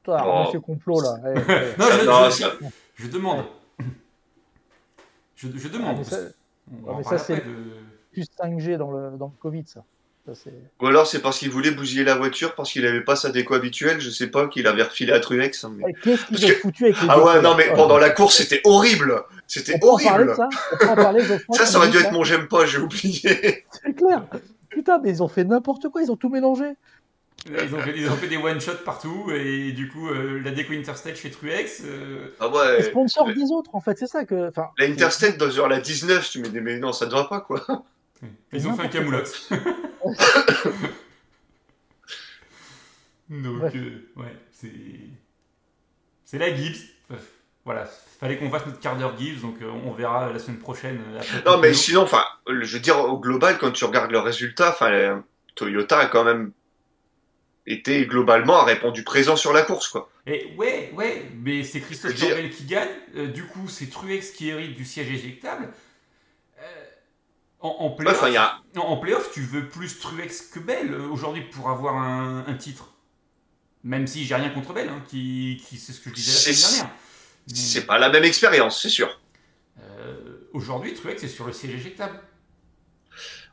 toi, oh. Monsieur complot là. Ouais, ouais. non, je, non, je, je, je demande. Ouais. Je, je demande. Ouais, mais ça, ouais, mais ça c'est de... plus cinq G dans le dans le Covid ça. Ça c'est... Ou alors c'est parce qu'il voulait bousiller la voiture parce qu'il n'avait pas sa déco habituelle, je sais pas, qu'il avait refilé à Truex. Hein, mais... ouais, qu'est-ce qu'il a que... foutu avec les Ah ouais, non mais pendant la course c'était horrible. C'était on horrible. Ça, on parler, ça, ça aurait dû être mon j'aime pas, j'ai oublié. C'est clair. Putain, mais ils ont fait n'importe quoi, ils ont tout mélangé. Ils ont fait, ils ont fait des one-shots partout, et du coup, euh, la déco Interstate chez Truex. Euh... Ah ouais. Les sponsors mais... des autres, en fait, c'est ça que. Enfin, la Interstate, dans genre la dix-neuf, tu me dis, mais non, ça ne va pas, quoi. Ils, ils ont fait un camoulox. Donc, ouais, euh, ouais c'est... c'est la Gibbs. Voilà, fallait qu'on fasse notre quart d'heure Gibbs, donc euh, on verra la semaine prochaine. Non, mais sinon, enfin, je veux dire, au global, quand tu regardes le résultat, enfin, euh, Toyota a quand même été globalement a répondu présent sur la course, quoi. Et ouais, ouais, mais c'est Christophe Bell dire... qui gagne. Euh, du coup, c'est Truex qui hérite du siège éjectable. Euh, en, en playoff, ouais, a... en, en playoff, tu veux plus Truex que Bell aujourd'hui pour avoir un, un titre. Même si j'ai rien contre Bell, hein, qui, qui, c'est ce que je disais c'est... la semaine dernière. C'est pas la même expérience, c'est sûr. Euh, aujourd'hui, Truex est sur le siège éjectable.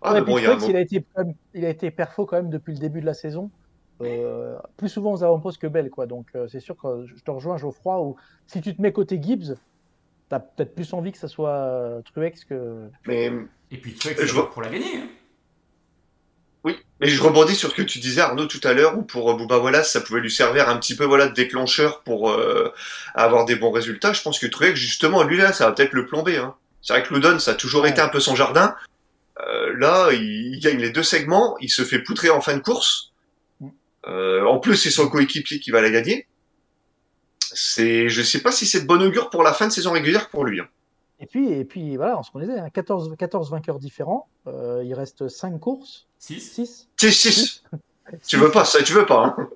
Ah, ouais, mais bon, il y a un... il a été, il a été perfo quand même depuis le début de la saison. Euh, plus souvent aux avant-postes que Bell, quoi. Donc, euh, c'est sûr que je te rejoins, Geoffroy, où si tu te mets côté Gibbs, t'as peut-être plus envie que ça soit euh, Truex que. Mais... Et puis Truex, euh, je vois pour la gagner. Hein. Oui, mais je rebondis sur ce que tu disais, Arnaud, tout à l'heure, où pour euh, Bubba Wallace, ça pouvait lui servir un petit peu voilà, de déclencheur pour euh, avoir des bons résultats. Je pense que Truex, justement, lui, là, ça va peut-être le plomber. Hein. C'est vrai que Loudon, ça a toujours ouais. été un peu son jardin. Euh, là, il, il gagne les deux segments, il se fait poutrer en fin de course. Euh, en plus, c'est son coéquipier qui va la gagner. C'est, je sais pas si c'est de bon augure pour la fin de saison régulière pour lui. Hein. Et puis, et puis voilà, on se connaissait, hein, quatorze, quatorze vainqueurs différents, euh, il reste cinq courses. six six Tu veux pas, ça tu veux pas. Hein.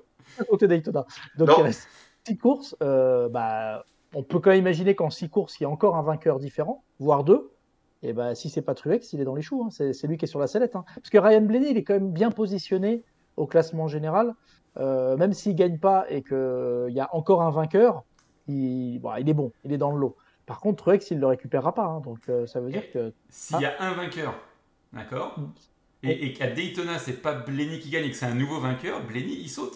Côté Daytona. Donc non. Il reste six courses, euh, bah, on peut quand même imaginer qu'en six courses, il y a encore un vainqueur différent, voire deux. Et bah, si c'est pas Truex, il est dans les choux, hein. c'est, c'est lui qui est sur la sellette. Hein. Parce que Ryan Blaney, il est quand même bien positionné au classement général, euh, même s'il gagne pas et qu'il y a encore un vainqueur, il, bon, il est bon, il est dans le lot. Par contre, Truex, il ne le récupérera pas. Hein, donc, euh, ça veut et dire que... S'il ah. y a un vainqueur, d'accord, et, et qu'à Daytona, ce n'est pas Blaney qui gagne et que c'est un nouveau vainqueur, Blaney, il saute.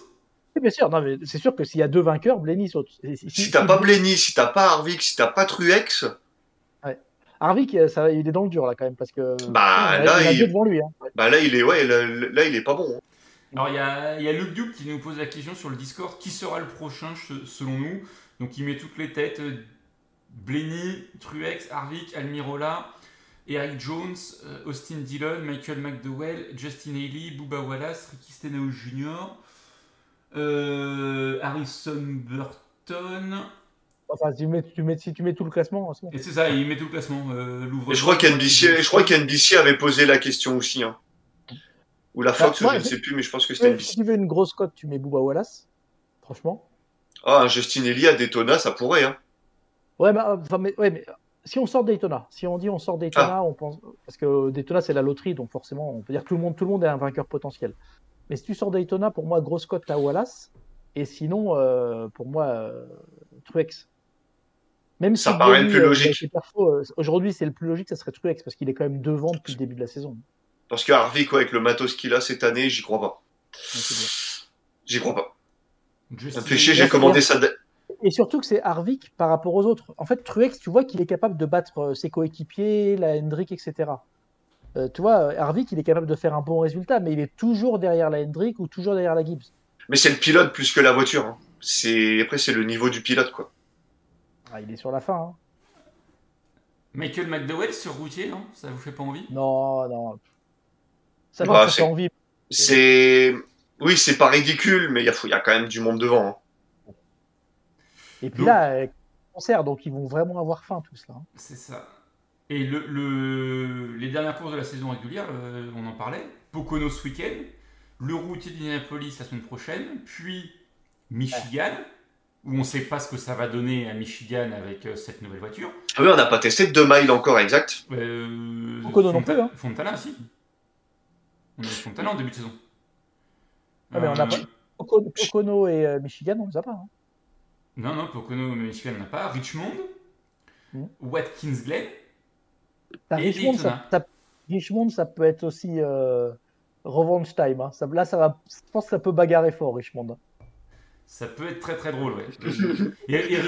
Oui, bien sûr. Non, mais c'est sûr que s'il y a deux vainqueurs, Blaney saute. Et, si si tu n'as pas Blaney, si tu n'as pas Harvick, si tu n'as pas Truex... Ouais. Harvick, ça, il est dans le dur, là, quand même, parce que... Bah, là, là, il... il a deux devant lui. Hein. Bah, là, il est... ouais, là, là, il est pas bon. Hein. Alors, il y a, y a Luc Dupe qui nous pose la question sur le Discord. Qui sera le prochain, selon nous? Donc, il met toutes les têtes... Blaney, Truex, Harvick, Almirola, Eric Jones, Austin Dillon, Michael McDowell, Justin Haley, Bubba Wallace, Ricky Stenhouse junior, euh, Harrison Burton. Enfin, si tu mets, tu mets, si tu mets tout le classement. Aussi. Et c'est ça, il met tout le classement. Euh, Et je crois qu'N B C, je crois qu'N B C avait posé la question aussi. Hein. Ou la Fox, bah, moi, je ne sais plus, mais je pense que c'était N B C. Si tu veux une grosse cote, tu mets Bubba Wallace, franchement. Ah, Justin Haley à Daytona, ça pourrait, hein. Ouais, bah, enfin, mais, ouais, mais si on sort Daytona, si on dit on sort Daytona, ah. on pense parce que Daytona c'est la loterie, donc forcément on peut dire que tout le monde, tout le monde est un vainqueur potentiel. Mais si tu sors Daytona, pour moi grosse cote à Wallace, et sinon euh, pour moi euh, Truex. Même ça si paraît Blaney, le plus logique. Euh, perfos, euh, aujourd'hui c'est le plus logique, ça serait Truex parce qu'il est quand même devant depuis le début de la saison. Parce que Harvick, quoi, avec le matos qu'il a cette année, j'y crois pas. J'y crois pas. Ça me fait chier, j'ai commandé ça. De... Et surtout que c'est Harvick par rapport aux autres. En fait, Truex, tu vois qu'il est capable de battre ses coéquipiers, la Hendrick, et cetera. Euh, tu vois, Harvick, il est capable de faire un bon résultat, mais il est toujours derrière la Hendrick ou toujours derrière la Gibbs. Mais c'est le pilote plus que la voiture. Hein. C'est... Après, c'est le niveau du pilote, quoi. Ah, il est sur la fin. Hein. Michael McDowell sur routier, non ? Ça vous fait pas envie ? Non, non. Ça ne bah, fait pas envie. C'est... Oui, c'est pas ridicule, mais il y, a... y a quand même du monde devant, hein. Et puis donc, là, concert, donc ils vont vraiment avoir faim tous là. C'est ça. Et le, le, les dernières courses de la saison régulière, le, on en parlait. Pocono ce week-end, le routier d'Indianapolis la semaine prochaine, puis Michigan, ouais. où on ne sait pas ce que ça va donner à Michigan avec euh, cette nouvelle voiture. Ah oui, on n'a pas testé deux miles encore, exact. Euh, Pocono Fonta- non plus. Hein. Fontana, si. On a eu Fontana en début de saison. Ah, euh, mais on n'a pas. Pocono, Pocono et euh, Michigan, on ne les a pas. Hein. Non, non, Pocono, Michigan n'a pas. Richmond, mmh. Watkins Glen. T'as et Richmond, ça, t'as... Richmond, ça peut être aussi euh, revenge time. Hein. Ça, là, ça va, je pense que ça peut bagarrer fort, Richmond. Ça peut être très très drôle, ouais. et, et, et,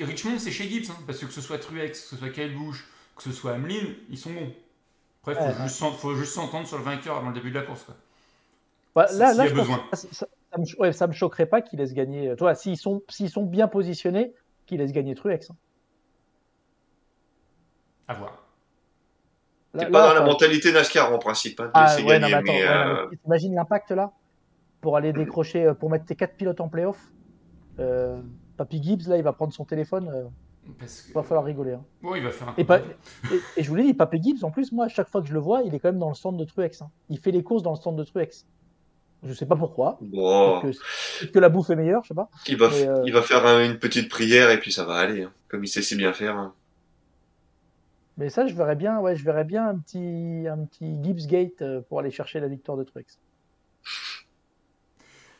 et Richmond, c'est chez Gibbs, hein, parce que que ce soit Truex, que ce soit Kyle Busch, que ce soit Hamlin, ils sont bons. Après, il ouais, ouais. faut juste s'entendre sur le vainqueur avant le début de la course. Quoi. Bah, là, s'il là, y a je besoin. Pense que ça, ça... Ça me, ouais, ça me choquerait pas qu'ils laissent gagner. Toi, s'ils sont, s'ils sont bien positionnés, qu'ils laissent gagner Truex. Hein. À voir. Là, T'es là, pas dans ça... la mentalité NASCAR en principe. Hein, ah, ouais, gagner, non, attends, mais attends, euh... ouais, t'imagines l'impact là pour aller décrocher, pour mettre tes quatre pilotes en playoff. Euh, Papy Gibbs là, il va prendre son téléphone. Euh... Parce que... Il va falloir rigoler. Hein. Bon, il va faire un et, pa- et, et je vous l'ai dit, Papy Gibbs en plus, moi, chaque fois que je le vois, il est quand même dans le stand de Truex. Hein. Il fait les courses dans le stand de Truex. Je sais pas pourquoi. Wow. Que, que la bouffe est meilleure, je sais pas. Il va, f- euh... il va faire une petite prière et puis ça va aller, hein, comme il sait si bien faire. Hein. Mais ça, je verrais bien, ouais, je verrais bien un petit, un petit Gibbs Gate pour aller chercher la victoire de Truex.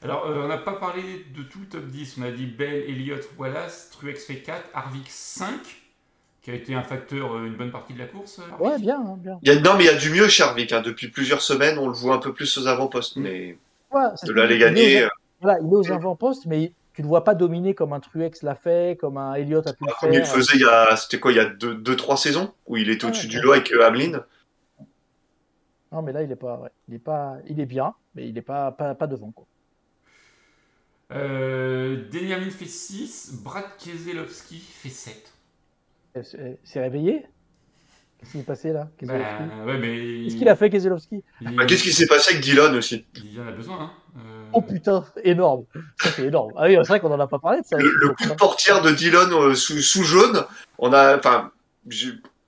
Alors, euh, on n'a pas parlé de tout top dix. On a dit Bell, Elliott, Wallace, Truex fait quatre, Harvick cinq, qui a été un facteur euh, une bonne partie de la course. Harvick. Ouais, bien, hein, bien. Il y a, non, mais il y a du mieux chez Harvick. Hein. Depuis plusieurs semaines, on le voit un peu plus aux avant-postes, mmh. mais. Ouais, de l'aller gagner. Il est, voilà, il est aux avant-postes, mais tu ne le vois pas dominer comme un Truex l'a fait, comme un Elliott a pu ah, le faire. Il faisait, il y a, c'était quoi, il y a deux trois saisons où il était au-dessus ouais, du ouais. lot avec Hamlin. Non, mais là, il est pas, ouais, il est pas, il est bien, mais il n'est pas, pas, pas devant quoi. Euh, Denny Hamlin fait six, Brad Keselowski fait sept. C'est, c'est réveillé. Qu'est-ce qui s'est passé là, Keselowski bah, ouais, mais... Qu'est-ce qu'il a fait, Keselowski il... bah, qu'est-ce qui s'est passé avec Dillon aussi? Il en a besoin, hein euh... Oh putain, énorme. Ça, c'est énorme. Ah oui, c'est vrai qu'on en a pas parlé de ça. Le, le coup de portière de Dillon euh, sous, sous jaune, on a, enfin,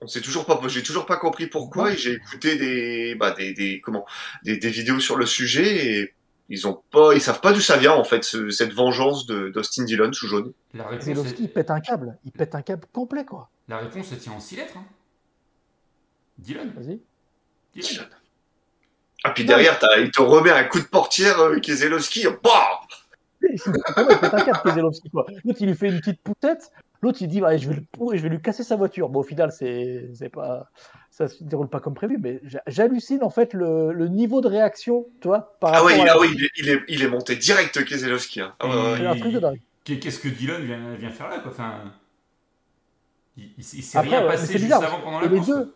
On sait toujours pas, j'ai toujours pas compris pourquoi, et j'ai écouté des, bah, des, des, comment, des, des vidéos sur le sujet, et ils ont pas, ils savent pas d'où ça vient, en fait, ce, cette vengeance de, d'Austin Dillon sous jaune. La réponse, Keselowski, il pète un câble, il pète un câble complet, quoi. La réponse se tient en six lettres, hein. Dillon. Vas-y. Dillon. Dillon. Ah, puis derrière, t'as, il te remet un coup de portière, euh, Keselowski, bam! Il pète un câble, Keselowski, quoi. L'autre, il lui fait une petite poutette. L'autre, il dit bah, je, vais le... je vais lui casser sa voiture. Bon, au final, c'est... C'est pas... ça ne se déroule pas comme prévu, mais j'hallucine en fait le, le niveau de réaction. Tu vois, par ah oui, à... ah oui il, est, il, est, il est monté direct, Keselowski. Hein. Ah, ouais, il... un truc de dingue. Qu'est-ce que Dillon vient, vient faire là quoi enfin... Il ne s'est Après, rien passé juste bizarre, avant pendant la course. Deux...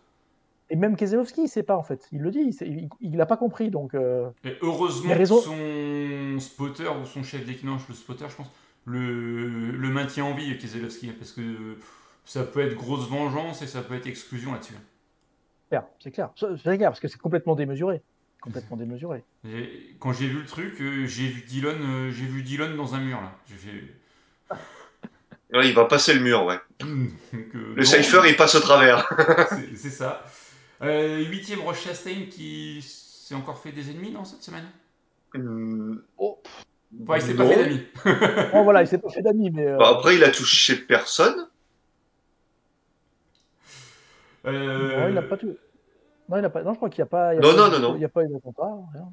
Et même Keselowski, il ne sait pas en fait. Il le dit, il n'a pas compris. Donc, euh... et heureusement raisons... que son spotter ou son chef d'équipage, le spotter, je pense, Le, le maintien en vie, Keselowski, parce que ça peut être grosse vengeance et ça peut être exclusion là-dessus. C'est clair, c'est clair, parce que c'est complètement démesuré. Complètement démesuré. Et quand j'ai vu le truc, j'ai vu Dillon, j'ai vu Dillon dans un mur là. J'ai fait... ouais, il va passer le mur, ouais. Donc, euh, le safer, il passe au travers. c'est, c'est ça. Huitième, euh, Ross Chastain qui s'est encore fait des ennemis dans cette semaine. Euh... Oh. Ouais, il s'est non. pas fait d'amis. oh, voilà, il s'est pas fait d'amis, mais... Euh... Bah après, il a touché personne. Euh... Non, il n'a pas touché. Non, il a pas... non, je crois qu'il n'y a pas... Il y a non, pas... non, non, non. Il n'y a pas eu de contrat. Rien.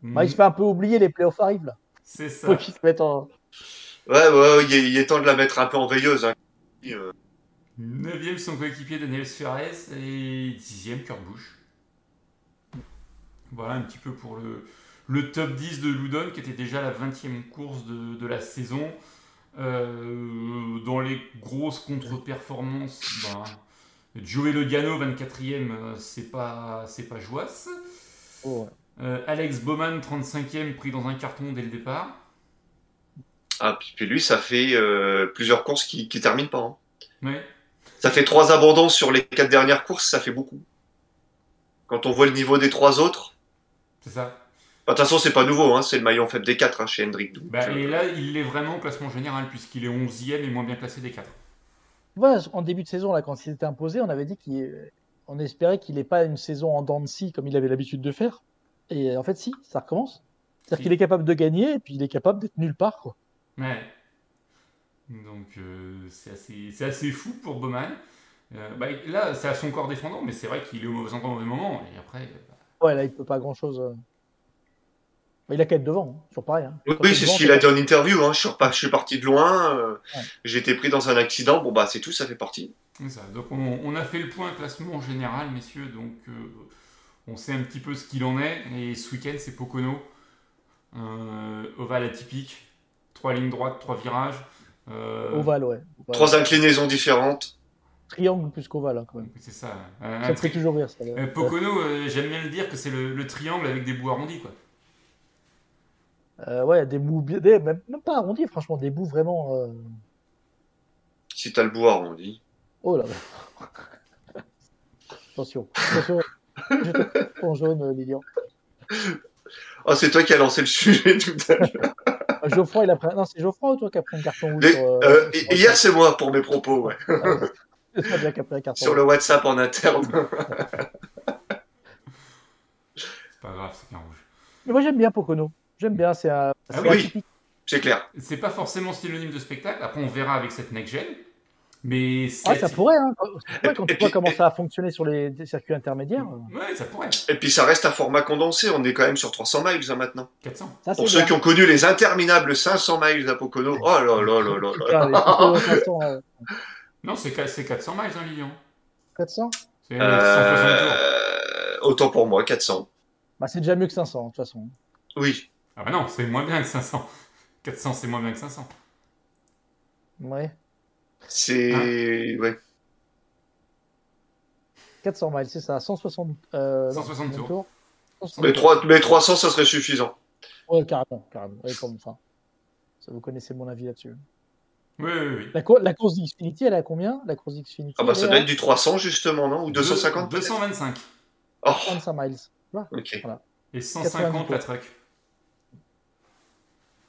Mm. Bah, il se fait un peu oublier, les playoffs arrivent, là. C'est ça. Faut qu'il se mette en... Ouais, ouais, il est, il est temps de la mettre un peu en veilleuse. Hein. Euh... neuvième, son coéquipier Daniel Suarez, et dixième, Kurt Busch. Voilà, un petit peu pour le... le top dix de Loudon, qui était déjà la vingtième course de, de la saison. Euh, dans les grosses contre-performances, ben, Joey Logano, vingt-quatrième, c'est pas, c'est pas jouasse. Oh ouais. euh, Alex Bowman, trente-cinquième, pris dans un carton dès le départ. Ah, puis, puis lui, ça fait euh, plusieurs courses qui ne terminent pas. Hein. Ouais. Ça fait trois abandons sur les quatre dernières courses, ça fait beaucoup. Quand on voit le niveau des trois autres. C'est ça. De toute façon, c'est pas nouveau, hein, c'est le maillon faible des quatre hein, chez Hendrick. Donc, bah, et là, il est vraiment au classement général, puisqu'il est onzième et moins bien classé des quatre. Voilà, en début de saison, là, quand il s'était imposé, on avait dit qu'on espérait qu'il n'ait pas une saison en dents de scie comme il avait l'habitude de faire. Et en fait, si, ça recommence. C'est-à-dire si. Qu'il est capable de gagner et puis il est capable d'être nulle part. Quoi. Ouais. Donc, euh, c'est, assez, c'est assez fou pour Bowman. Euh, bah, là, c'est à son corps défendant, mais c'est vrai qu'il est au mauvais endroit au mauvais moment. Et après, bah... ouais, là, il ne peut pas grand-chose. Euh... Il a qu'à être devant, hein. Toujours pareil. Hein. Oui, oui c'est devant, ce qu'il a dit en interview. Hein. Je, suis repas, je suis parti de loin, euh, ouais. J'ai été pris dans un accident. Bon, bah, c'est tout, ça fait partie. C'est ça. Donc, on, on a fait le point classement en général, messieurs. Donc, euh, on sait un petit peu ce qu'il en est. Et ce week-end, c'est Pocono. Euh, ovale atypique. Trois lignes droites, trois virages. Euh, ovale, ouais. Ovale. Trois inclinaisons différentes. Triangle plus qu'ovale, hein, quand même. C'est ça. Euh, ça me tri... fait toujours rire, ça. Euh, Pocono, euh, j'aime bien le dire que c'est le, le triangle avec des bouts arrondis, quoi. Euh, ouais, des bouts, des, même, même pas arrondis, franchement, des bouts vraiment. Euh... Si t'as le bout arrondi. Oh là là. Attention, attention. Je te prends en jaune, Lilian. Oh, c'est toi qui as lancé le sujet tout à l'heure. Geoffroy, il a pris. Non, c'est Geoffroy ou toi qui as pris un carton rouge sur, euh, euh, sur... Hier, c'est moi pour mes propos, ouais. Ah, c'est toi bien qui a pris un carton sur le WhatsApp en interne. C'est pas grave, c'est qu'un rouge. Mais moi, j'aime bien Pocono. J'aime bien, c'est un... Ah c'est oui, un... c'est clair. C'est pas forcément synonyme de spectacle. Après, on verra avec cette next-gen. Mais c'est ah, ça pourrait, hein. Quand, quand tu vois puis, comment et... ça a fonctionné sur les circuits intermédiaires. Ouais, ça pourrait. Et puis, ça reste un format condensé. On est quand même sur trois cents miles hein, maintenant. quatre cents Ça, pour bien. Ceux qui ont connu les interminables cinq cents miles à Pocono. Oh là là là là là. là. cinq cents, euh... Non, c'est, c'est quatre cents miles, hein, Lilian. quatre cents c'est, euh... Autant pour moi, quatre cents Bah, c'est déjà mieux que cinq cents, de toute façon. Oui. Ah bah non, c'est moins bien que cinq cents quatre cents, c'est moins bien que cinq cents Ouais. C'est... Hein ouais. quatre cents miles, c'est ça. cent soixante, euh, cent soixante tours. tours. cent soixante mais, trois, mais trois cents, ça serait suffisant. Ouais, carrément. carrément. Ouais, comme ça. Ça, vous connaissez mon avis là-dessus. Oui, oui, oui. La, co- la course d'Xfinity, elle est à combien la course d'Xfinity, ah bah ça doit être du trois cents, justement, non? Ou deux cent cinquante deux cent vingt-cinq Oh. cinq cents miles. Voilà. Ok. Voilà. Et cent cinquante la truck.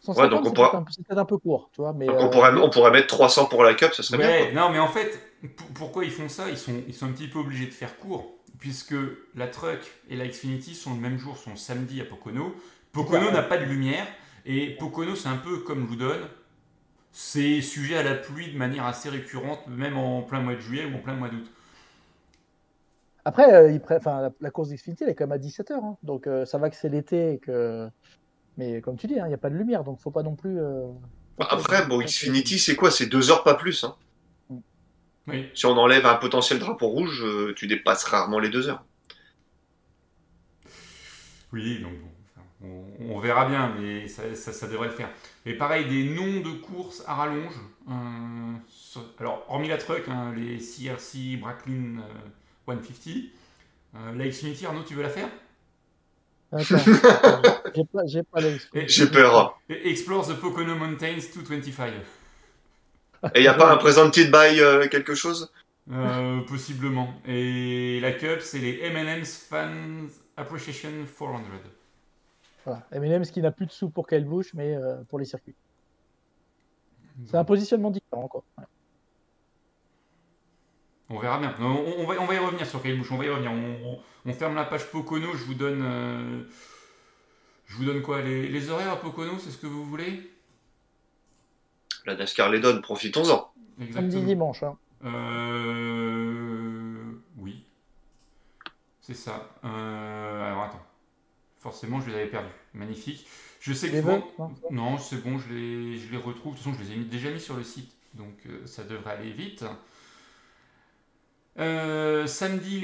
cent cinquante, ouais, donc on pourra... c'est peut-être un peu court, tu vois. Mais donc euh... on, pourrait, on pourrait mettre trois cents pour la Cup, ce serait ouais, bien. Quoi. Non, mais en fait, p- pourquoi ils font ça, ils sont, ils sont un petit peu obligés de faire court, puisque la Truck et la Xfinity sont le même jour, sont samedi à Pocono. Pocono ouais, n'a ouais. pas de lumière, et Pocono, c'est un peu comme Loudon, c'est sujet à la pluie de manière assez récurrente, même en plein mois de juillet ou en plein mois d'août. Après, euh, il pré... enfin, la, la course d'Xfinity, elle est quand même à dix-sept heures, hein. Donc euh, ça va que c'est l'été et que... Mais comme tu dis, il hein, n'y a pas de lumière, donc faut pas non plus. Euh... Après, bon, Xfinity, c'est quoi? C'est deux heures, pas plus. Hein. Oui. Si on enlève un potentiel drapeau rouge, euh, tu dépasses rarement les deux heures. Oui, donc bon, on, on verra bien, mais ça, ça, ça devrait le faire. Et pareil, des noms de courses à rallonge. Euh, sur, alors, hormis la Truck, hein, les C R C, Bracklin, euh, cent cinquante. Euh, la Xfinity, Arnaud, tu veux la faire? Attends, j'ai pas, j'ai pas l'expérience. J'ai peur. Explore the Pocono Mountains deux cent vingt-cinq. Et il n'y a pas un presented by euh, quelque chose euh, possiblement. Et la Cup, c'est les M and M's Fans Appreciation quatre cents. Voilà. M and M's qui n'a plus de sous pour Kyle Busch, mais euh, pour les circuits. C'est un positionnement différent, quoi. Ouais. On verra bien. On, on, va, on va y revenir sur Kyle Busch. On va y revenir. On, on, on ferme la page Pocono. Je vous donne, euh, je vous donne quoi, les, les horaires à Pocono, c'est ce que vous voulez? La NASCAR les donne. Profitons-en. Exactement. Samedi, dimanche. Hein. Euh... Oui. C'est ça. Euh... Alors attends. Forcément, je les avais perdus. Magnifique. Je sais que vous... votes, hein. Non, c'est bon. Je les, je les retrouve. De toute façon, je les ai mis, déjà mis sur le site, donc euh, ça devrait aller vite. Euh, samedi,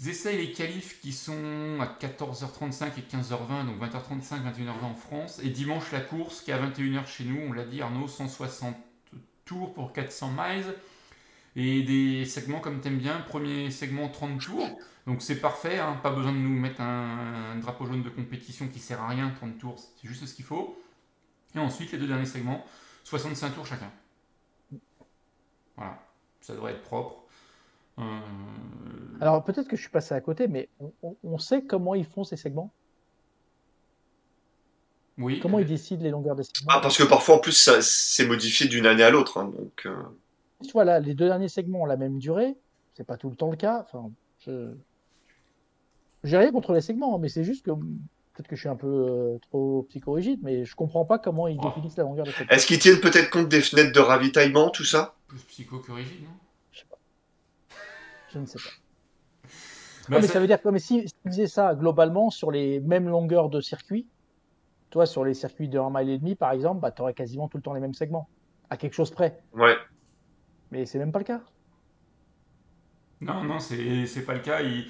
les essais et les qualifs qui sont à quatorze heures trente-cinq et quinze heures vingt, donc vingt heures trente-cinq, vingt et une heures vingt en France. Et dimanche, la course qui est à vingt et une heures chez nous, on l'a dit Arnaud, cent soixante tours pour quatre cents miles. Et des segments comme t'aimes bien, premier segment trente tours, donc c'est parfait, hein, pas besoin de nous mettre un, un drapeau jaune de compétition qui sert à rien, trente tours, c'est juste ce qu'il faut. Et ensuite, les deux derniers segments, soixante-cinq tours chacun. Voilà, ça devrait être propre. Alors peut-être que je suis passé à côté, mais on, on, on sait comment ils font ces segments. Oui. Comment ils décident les longueurs des segments? Ah, parce que parfois en plus ça, c'est modifié d'une année à l'autre, hein, donc. Euh... Tu vois là, les deux derniers segments ont la même durée. C'est pas tout le temps le cas. Enfin, je... j'ai rien contre les segments, mais c'est juste que peut-être que je suis un peu euh, trop psychorigide, mais je comprends pas comment ils oh. définissent la longueur des segments. Est-ce qu'ils tiennent peut-être compte des fenêtres de ravitaillement, tout ça? Plus psycho que rigide, non? Je ne sais pas. Ben non, mais ça... ça veut dire que mais si, si tu faisais ça globalement sur les mêmes longueurs de circuit, toi sur les circuits de un mile et demi par exemple, bah, tu aurais quasiment tout le temps les mêmes segments, à quelque chose près. Ouais. Mais c'est même pas le cas. Non, non, c'est, c'est pas le cas. Ils,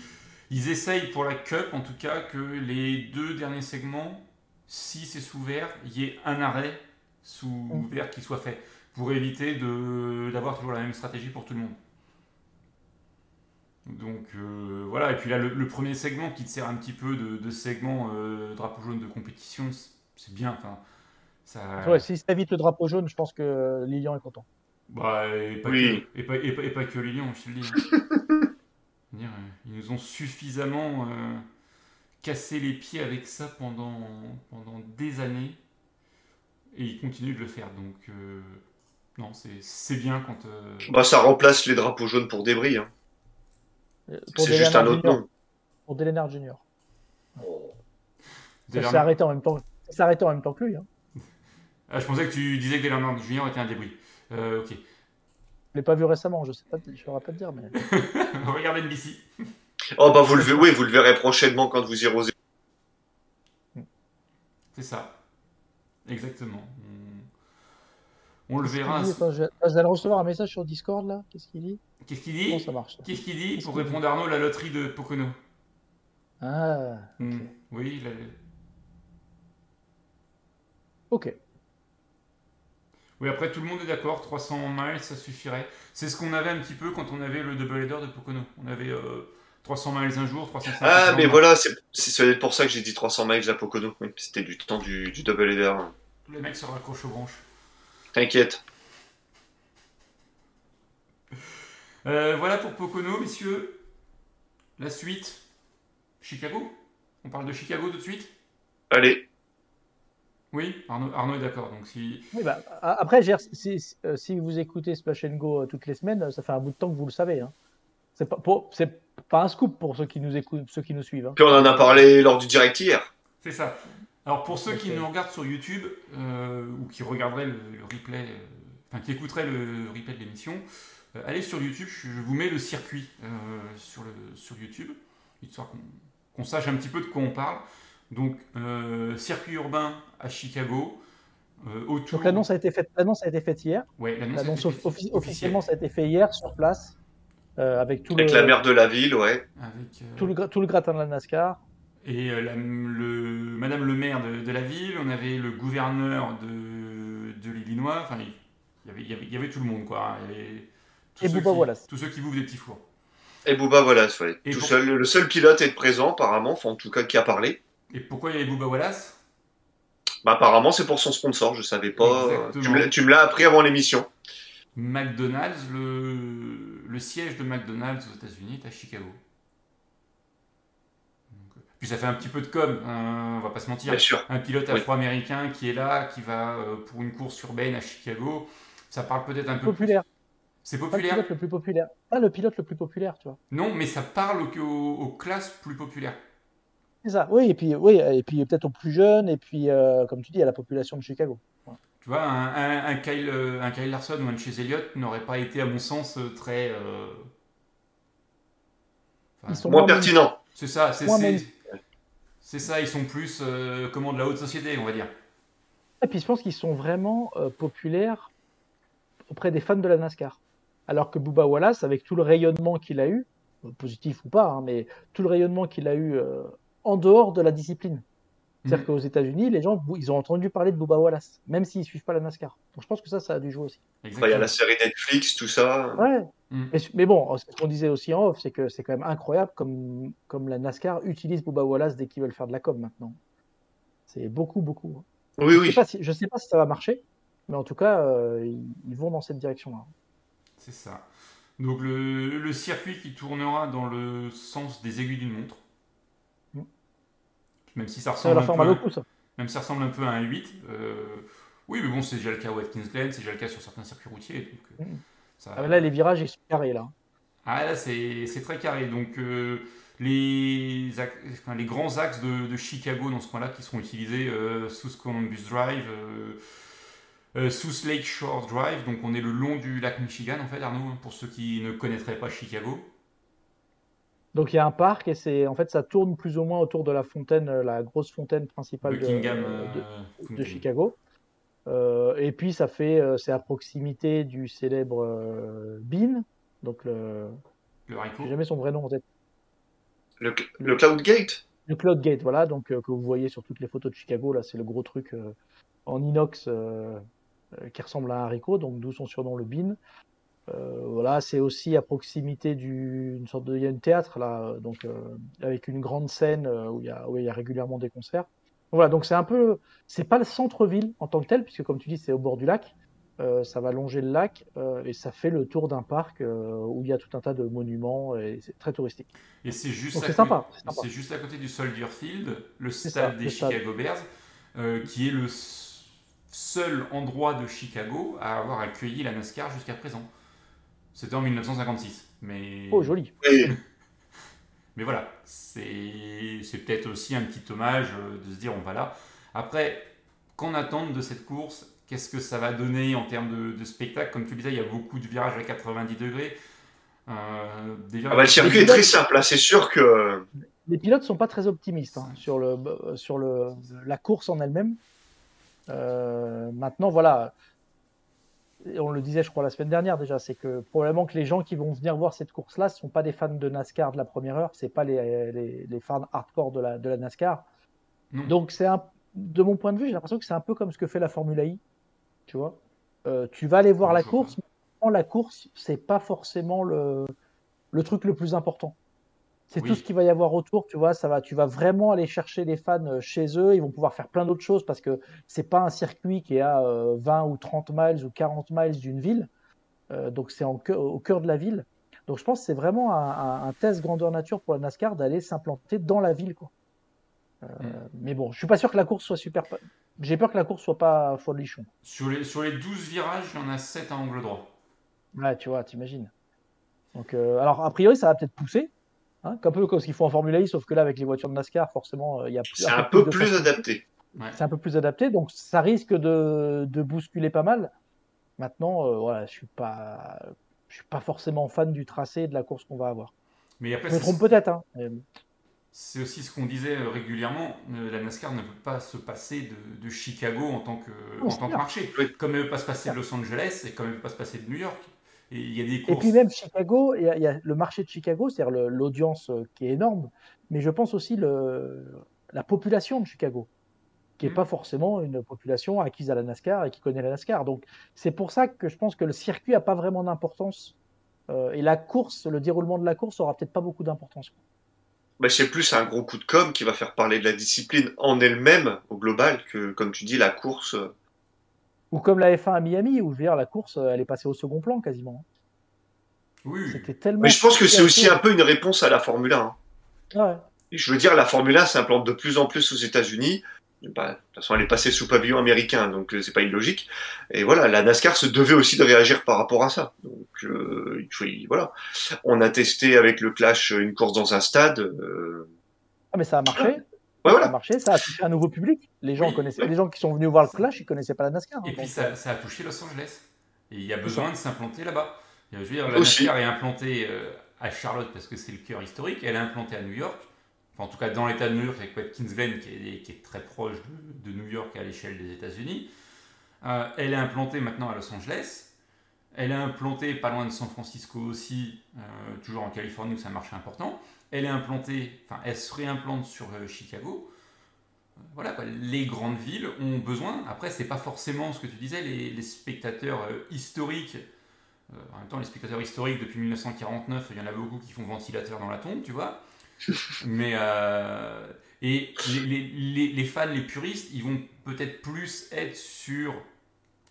ils essayent pour la Cup en tout cas que les deux derniers segments, si c'est sous vert, il y ait un arrêt sous mmh. vert qui soit fait pour éviter de, d'avoir toujours la même stratégie pour tout le monde. Donc euh, voilà, et puis là le, le premier segment qui te sert un petit peu de, de segment euh, drapeau jaune de compétition, c'est, c'est bien. Enfin, ça... ouais, si ça évite le drapeau jaune, je pense que Lilian est content. Bah, et pas, oui. que, et pas, et pas, et pas que Lilian, je te le dis. Hein. Dire, ils nous ont suffisamment euh, cassé les pieds avec ça pendant, pendant des années et ils continuent de le faire. Donc euh, non, c'est, c'est bien quand. Euh... Bah, ça remplace les drapeaux jaunes pour débris. Hein. Pour c'est Daytona juste un autre Junior. Nom. Pour Daytona junior. Oh. Ça s'est arrêté en même temps. Ça s'est arrêté en même temps que lui. Hein. Ah, je pensais que tu disais que Daytona junior était un débris. Euh, ok. Je l'ai pas vu récemment. Je sais pas. Je saurais pas te dire, mais. Regardez N B C. Oh bah vous le verrez. Oui, vous le verrez prochainement quand vous irez aux. C'est ça. Exactement. On le verra. Dit, attends, je... Ah, j'allais recevoir un message sur Discord là. Qu'est-ce qu'il dit? Qu'est-ce qu'il dit? Bon, ça marche. Qu'est-ce qu'il dit? Qu'est-ce pour qu'il répondre à Arnaud, la loterie de Pocono. Ah. Mmh. Okay. Oui. La... Ok. Oui, après tout le monde est d'accord. trois cents miles, ça suffirait. C'est ce qu'on avait un petit peu quand on avait le double header de Pocono. On avait euh, trois cents miles un jour, trois cents miles. Ah, mais voilà, c'est, c'est pour ça que j'ai dit trois cents miles à Pocono. Oui, c'était du temps du, du double header. Le mec se raccroche aux branches. T'inquiète. Euh, voilà pour Pocono, messieurs. La suite. Chicago. On parle de Chicago tout de suite. Allez. Oui, Arnaud, Arnaud est d'accord. Donc si... oui, bah, après, si, si, si vous écoutez Splash and Go toutes les semaines, ça fait un bout de temps que vous le savez. Hein. C'est pas, pour, c'est pas un scoop pour ceux qui nous écoutent, ceux qui nous suivent. Hein. Puis on en a parlé lors du direct hier. C'est ça. Alors pour ceux qui nous regardent sur YouTube euh, ou qui regarderaient le, le replay, euh, enfin qui écouteraient le replay de l'émission, euh, allez sur YouTube. Je, je vous mets le circuit euh, sur, le, sur YouTube, histoire qu'on, qu'on sache un petit peu de quoi on parle. Donc, euh, circuit urbain à Chicago. Euh, autour... Donc, l'annonce a été faite fait hier. Oui, l'annonce, l'annonce a été fait offic- officiellement, ça a été fait hier sur place. Euh, avec tout avec le... la maire de la ville, ouais. Avec, euh... tout, le, tout le gratin de la NASCAR. Et euh, la, le, madame le maire de, de la ville, on avait le gouverneur de, de l'Illinois. Enfin, il y avait, il y avait, il y avait tout le monde, quoi. Il y avait tous Et Bubba Wallace. Tous ceux qui bouffent des petits fours. Et Bubba Wallace, ouais. Et tout pour... seul, le seul pilote est présent, apparemment, enfin, en tout cas, qui a parlé. Et pourquoi il y avait Bubba Wallace ? Bah, apparemment, c'est pour son sponsor, je ne savais pas. Tu me, tu me l'as appris avant l'émission. McDonald's, le, le siège de McDonald's aux États-Unis est à Chicago. Donc, puis ça fait un petit peu de com', hein, on ne va pas se mentir. Bien sûr. Un pilote afro-américain oui. qui est là, qui va euh, pour une course urbaine à Chicago, ça parle peut-être un peu. Populaire. Plus... C'est populaire. Pas le pilote le plus populaire. Pas le pilote le plus populaire, tu vois. Non, mais ça parle aux, aux classes plus populaires. C'est ça, oui, et puis, oui, et puis peut-être aux plus jeunes, et puis, euh, comme tu dis, à la population de Chicago. Ouais. Tu vois, un, un, un, Kyle, un Kyle Larson ou un Chase Elliott n'aurait pas été, à mon sens, très... Euh... Enfin, ils sont moins, moins pertinents. C'est ça, c'est, c'est, c'est ça, ils sont plus euh, comment, de la haute société, on va dire. Et puis je pense qu'ils sont vraiment euh, populaires auprès des fans de la NASCAR. Alors que Bubba Wallace, avec tout le rayonnement qu'il a eu, positif ou pas, hein, mais tout le rayonnement qu'il a eu... Euh, en dehors de la discipline. C'est-à-dire mmh. qu'aux États-Unis, les gens, ils ont entendu parler de Bubba Wallace, même s'ils ne suivent pas la NASCAR. Donc je pense que ça, ça a dû jouer aussi. Exactement. Il y a la série Netflix, tout ça. Ouais. Mmh. Mais, mais bon, ce qu'on disait aussi en off, c'est que c'est quand même incroyable comme, comme la NASCAR utilise Bubba Wallace dès qu'ils veulent faire de la com' maintenant. C'est beaucoup, beaucoup. Oui, je oui. Sais pas si, je ne sais pas si ça va marcher, mais en tout cas, euh, ils, ils vont dans cette direction-là. C'est ça. Donc le, le circuit qui tournera dans le sens des aiguilles d'une montre. Même si ça ressemble, ça un peu, beaucoup, ça. Même si ça ressemble un peu à un huit. Euh, oui, mais bon, c'est déjà le cas à Watkins Glen, c'est déjà le cas sur certains circuits routiers. Donc, mmh. ça... ah, là, les virages, ils sont carrés, là. Ah, là, c'est, c'est très carré. Donc, euh, les, enfin, les grands axes de, de Chicago, dans ce coin-là, qui seront utilisés euh, sous Columbus Drive, euh, euh, sous Lakeshore Drive. Donc, on est le long du lac Michigan, en fait, Arnaud, pour ceux qui ne connaîtraient pas Chicago. Donc il y a un parc et c'est en fait ça tourne plus ou moins autour de la fontaine, la grosse fontaine principale de, de, de, de Chicago. Euh, et puis ça fait, c'est à proximité du célèbre euh, Bean, donc le. Le haricot. J'ai jamais son vrai nom en tête. Le, le Cloud Gate. Le Cloud Gate, voilà, donc euh, que vous voyez sur toutes les photos de Chicago, là c'est le gros truc euh, en inox euh, euh, qui ressemble à un haricot, donc d'où son surnom le Bean. Euh, voilà, c'est aussi à proximité d'une sorte de, il y a un théâtre là, donc euh, avec une grande scène euh, où il y a, où il y a régulièrement des concerts. Voilà, donc c'est un peu, c'est pas le centre-ville en tant que tel, puisque comme tu dis, c'est au bord du lac, euh, ça va longer le lac euh, et ça fait le tour d'un parc euh, où il y a tout un tas de monuments et c'est très touristique. Et c'est juste, donc, à c'est, côté, sympa, c'est sympa. C'est juste à côté du Soldier Field, le stade ça, des le Chicago stade. Bears, euh, qui est le seul endroit de Chicago à avoir accueilli la NASCAR jusqu'à présent. C'était en dix-neuf cent cinquante-six, mais... Oh, joli. Mais voilà, c'est... c'est peut-être aussi un petit hommage de se dire, on va là. Après, qu'en attendre de cette course ? Qu'est-ce que ça va donner en termes de, de spectacle ? Comme tu disais, il y a beaucoup de virages à quatre-vingt-dix degrés. Euh, déjà, ah bah, le circuit pilotes... est très simple, là. C'est sûr que... Les pilotes ne sont pas très optimistes hein, sur, le, sur le, la course en elle-même. Euh, maintenant, voilà... on le disait je crois la semaine dernière déjà, c'est que probablement que les gens qui vont venir voir cette course-là ne sont pas des fans de NASCAR de la première heure, c'est pas les, les, les fans hardcore de la, de la NASCAR. Non. Donc c'est un, de mon point de vue, j'ai l'impression que c'est un peu comme ce que fait la Formule I, tu vois. Euh, tu vas aller voir la course, mais la course, c'est pas forcément le, le truc le plus important. C'est oui. tout ce qu'il va y avoir autour, tu vois, ça va, tu vas vraiment aller chercher les fans chez eux, ils vont pouvoir faire plein d'autres choses parce que c'est pas un circuit qui est à vingt ou trente miles ou quarante miles d'une ville, euh, donc c'est en, au cœur de la ville. Donc je pense que c'est vraiment un, un, un test grandeur nature pour la NASCAR d'aller s'implanter dans la ville, quoi. Euh, mm. Mais bon, je suis pas sûr que la course soit super j'ai peur que la course soit pas folichon. Sur les, sur les douze virages, il y en a sept à angle droit. Ouais, tu vois, t'imagines. Donc, euh, alors, a priori, ça va peut-être pousser. Hein, un peu comme ce qu'ils font en Formule un, sauf que là, avec les voitures de NASCAR, forcément, il y a plus. C'est un peu plus, plus adapté. Ouais. C'est un peu plus adapté, donc ça risque de, de bousculer pas mal. Maintenant, euh, voilà, je suis pas, je suis pas forcément fan du tracé et de la course qu'on va avoir. Mais après, je me trompe peut-être. Hein. C'est aussi ce qu'on disait régulièrement. La NASCAR ne peut pas se passer de, de Chicago en tant que, oh, en tant que marché, comme elle ne peut pas se passer de Los Angeles et comme elle ne peut pas se passer de New York. Et il y a des courses. Et puis même Chicago, il y, y a le marché de Chicago, c'est-à-dire le, l'audience qui est énorme, mais je pense aussi le, la population de Chicago, qui n'est mmh. pas forcément une population acquise à la NASCAR et qui connaît la NASCAR. Donc c'est pour ça que je pense que le circuit n'a pas vraiment d'importance euh, et la course, le déroulement de la course n'aura peut-être pas beaucoup d'importance. Bah, c'est plus un gros coup de com' qui va faire parler de la discipline en elle-même au global que, comme tu dis, la course. Ou comme la F un à Miami, où je veux dire, la course, elle est passée au second plan quasiment. Oui. C'était tellement. Mais je pense que c'est aussi un peu une réponse à la Formule un. Ouais. Et je veux dire, la Formule un s'implante de plus en plus aux États-Unis. Bah, de toute façon, elle est passée sous pavillon américain, donc c'est pas illogique. Et voilà, la NASCAR se devait aussi de réagir par rapport à ça. Donc, euh, oui, voilà. On a testé avec le Clash une course dans un stade. Euh... Ah, mais ça a marché. Ouais, voilà. Ça a marché, ça a touché un nouveau public. Les gens, oui, connaissaient, ouais. Les gens qui sont venus voir le Clash, ils connaissaient pas la NASCAR. Et donc, puis ça, ça a touché Los Angeles. Et il y a besoin de s'implanter là-bas. Je veux dire, la aussi. NASCAR est implantée euh, à Charlotte parce que c'est le cœur historique. Elle est implantée à New York. Enfin, en tout cas, dans l'état de New York, avec Watkins Glen, qui est, qui est très proche de, de New York à l'échelle des États-Unis. Euh, elle est implantée maintenant à Los Angeles. Elle est implantée pas loin de San Francisco aussi, euh, toujours en Californie où c'est un marché important. Elle est implantée, enfin, elle se réimplante sur euh, Chicago. Voilà, quoi. Les grandes villes ont besoin. Après, c'est pas forcément ce que tu disais, les, les spectateurs euh, historiques. Euh, en même temps, les spectateurs historiques depuis dix-neuf cent quarante-neuf, il y en a beaucoup qui font ventilateur dans la tombe, tu vois. Mais euh, et les, les, les fans, les puristes, ils vont peut-être plus être sur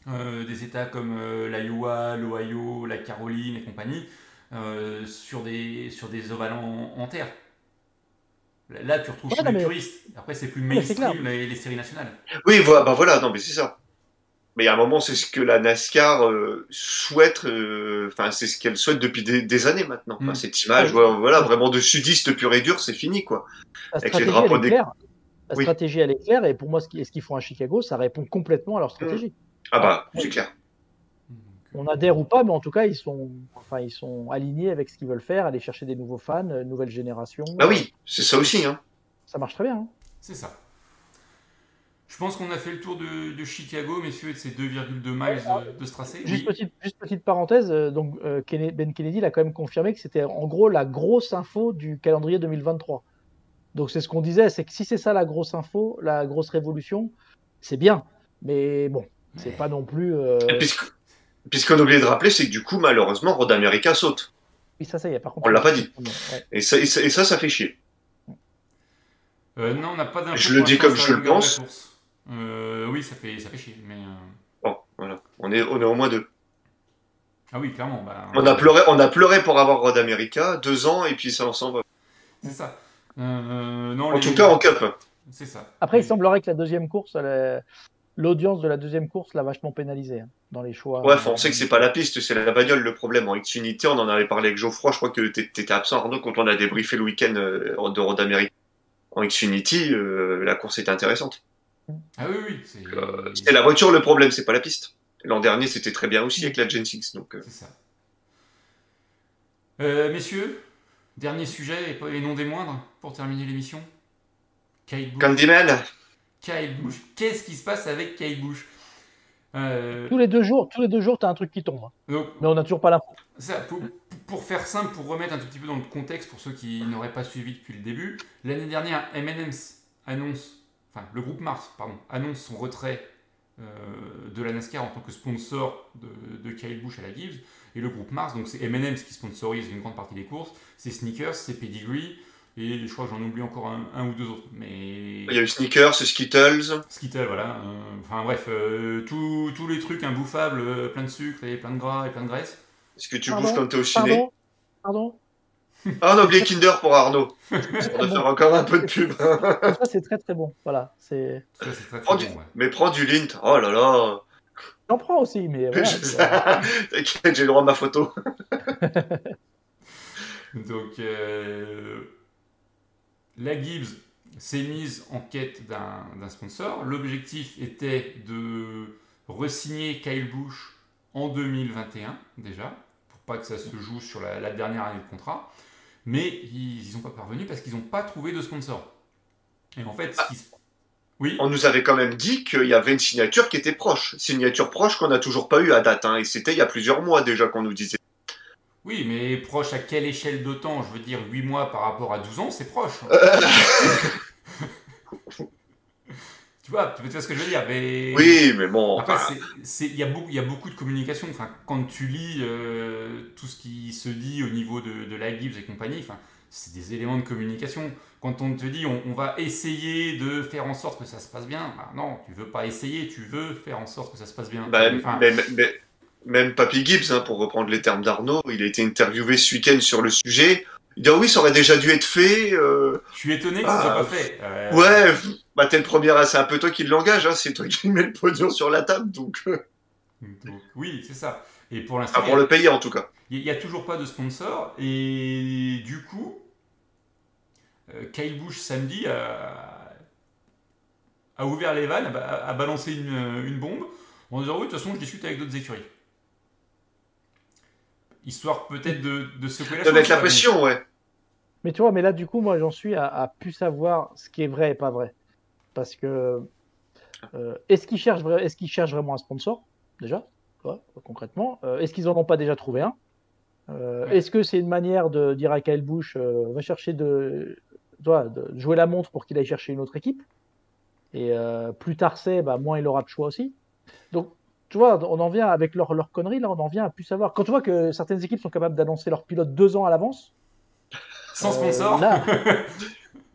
euh, des États comme euh, l'Iowa, l'Ohio, la Caroline et compagnie, euh, sur des sur des ovales en, en terre. Là, tu retrouves ouais, les mais... puristes. Après, c'est plus mainstream ouais, les, les séries nationales. Oui, voilà, bah voilà, non, mais c'est ça. Mais à un moment, c'est ce que la NASCAR euh, souhaite, enfin, euh, c'est ce qu'elle souhaite depuis des, des années maintenant. Mmh. Cette image, ouais, voilà, vraiment de sudiste pur et dur, c'est fini, quoi. La stratégie, avec les drapeaux elle est claire. Des... La oui. stratégie, elle est claire, et pour moi, ce qu'ils font à Chicago, ça répond complètement à leur stratégie. Mmh. Ah bah, ouais. C'est clair. On adhère ou pas, mais en tout cas, ils sont, enfin, ils sont alignés avec ce qu'ils veulent faire, aller chercher des nouveaux fans, nouvelle génération. Bah oui, c'est ça aussi, hein. Ça marche très bien, hein. C'est ça. Je pense qu'on a fait le tour de, de Chicago, messieurs, et de ces deux virgule deux miles de, de ce tracé. Juste, oui. petite, juste petite parenthèse, donc euh, Ben Kennedy l'a quand même confirmé que c'était en gros la grosse info du calendrier deux mille vingt-trois. Donc c'est ce qu'on disait, c'est que si c'est ça la grosse info, la grosse révolution, c'est bien. Mais bon, c'est mais... pas non plus... Euh... Et puis, puis ce qu'on a oublié de rappeler, c'est que du coup, malheureusement, Road America saute. Oui, ça, ça y est, par contre... On l'a pas dit. Ouais. Et, ça, et, ça, et ça, ça fait chier. Euh, non, on n'a pas d'info. Je le dis comme je le pense. Euh, oui, ça fait, ça fait chier, mais... Bon, voilà, on est, on est au moins deux. Ah oui, clairement. Bah, on, on, a pleuré, on a pleuré pour avoir Road America, deux ans, et puis ça ensemble. C'est ça. Euh, non, en les... tout cas, en Cup. C'est ça. Après, oui. Il semblerait que la deuxième course, elle, l'audience de la deuxième course l'a vachement pénalisée hein, dans les choix. Ouais, on sait que c'est pas la piste, c'est la bagnole le problème. En Xfinity, on en avait parlé avec Geoffroy, je crois que t'étais absent, Arnaud, quand on a débriefé le week-end de Road America. En Xfinity, euh, la course était intéressante. Ah oui, oui. C'est... Euh, c'était la voiture le problème, c'est pas la piste. L'an dernier, c'était très bien aussi avec la Gen six. Donc, euh... C'est ça. Euh, messieurs, dernier sujet, et non des moindres, pour terminer l'émission. Kyle Busch. Candyman. Kyle Busch. Qu'est-ce qui se passe avec Kyle Busch euh... Tous les deux jours, tous les deux jours, t'as un truc qui tombe. Donc, mais on n'a toujours pas l'info. Ça, pour, pour faire simple, pour remettre un tout petit peu dans le contexte, pour ceux qui n'auraient pas suivi depuis le début, l'année dernière, M and M's annonce... Enfin, le groupe Mars, pardon, annonce son retrait euh, de la NASCAR en tant que sponsor de, de Kyle Busch à la Gibbs. Et le groupe Mars, donc c'est M and M's qui sponsorise une grande partie des courses, c'est Sneakers, c'est Pedigree, et je crois que j'en oublie encore un, un ou deux autres. Mais... Il y a eu Sneakers, Skittles. Skittles, voilà. Euh, enfin bref, euh, tous les trucs imbouffables, euh, plein de sucre, et plein de gras et plein de graisse. Est-ce que tu pardon, bouffes quand t'es au ciné ? Pardon, pardon Ah non, Blé Kinder pour Arnaud. On va faire encore un peu de pub. Ça, c'est très très bon. Voilà. C'est... Ça, c'est très, très bon, du... ouais. Mais prends du Lint. Oh là là. J'en prends aussi, mais. Voilà, je... T'inquiète, j'ai le droit à ma photo. Donc, euh... la Gibbs s'est mise en quête d'un, d'un sponsor. L'objectif était de re-signer Kyle Busch en deux mille vingt et un déjà, pour pas que ça se joue sur la, la dernière année de contrat. Mais ils n'y sont pas parvenus parce qu'ils n'ont pas trouvé de sponsor. Et en fait, ce qui... oui. On nous avait quand même dit qu'il y avait une signature qui était proche. Signature proche qu'on n'a toujours pas eu à date. Hein. Et c'était il y a plusieurs mois déjà qu'on nous disait. Oui, mais proche à quelle échelle de temps ? Je veux dire, huit mois par rapport à douze ans, c'est proche. Tu vois, tu vois ce que je veux dire. Mais... Oui, mais bon... Après, il y, y a beaucoup de communication. Enfin, quand tu lis euh, tout ce qui se dit au niveau de, de la Gibbs et compagnie, enfin, c'est des éléments de communication. Quand on te dit on, on va essayer de faire en sorte que ça se passe bien, bah, non, tu veux pas essayer, tu veux faire en sorte que ça se passe bien. Bah, enfin, mais... mais, mais... Même Papy Gibbs, hein, pour reprendre les termes d'Arnaud, il a été interviewé ce week-end sur le sujet. Il dit « Ah oui, ça aurait déjà dû être fait. Euh... » Je suis étonné que ah, ça soit pas fait. Euh... Ouais, bah t'es le premier, c'est un peu toi qui l'engage, hein, c'est toi qui mets le pognon sur la table, donc... donc oui, c'est ça. Et pour l'instant... Ah, pour a... le payer, en tout cas. Il n'y a toujours pas de sponsor, et du coup, Kyle Busch, samedi, a... a ouvert les vannes, a balancé une, une bombe, en disant « Oui, de toute façon, je discute avec d'autres écuries. » Histoire peut-être de, de secouer la chose. De mettre la pression, ouais. Mais tu vois, mais là, du coup, moi, j'en suis à, à plus savoir ce qui est vrai et pas vrai. Parce que, euh, est-ce qu'ils cherchent, est-ce qu'ils cherchent vraiment un sponsor, déjà, quoi, concrètement euh, est-ce qu'ils n'en ont pas déjà trouvé un euh, ouais. Est-ce que c'est une manière de dire à Kyle Busch, euh, va chercher de, toi, de jouer la montre pour qu'il aille chercher une autre équipe. Et euh, plus tard c'est, bah, moins il aura de choix aussi. Donc, tu vois, on en vient avec leur, leur connerie, là, on en vient à plus savoir. Quand tu vois que certaines équipes sont capables d'annoncer leurs pilotes deux ans à l'avance. Sans sponsor. Euh, là,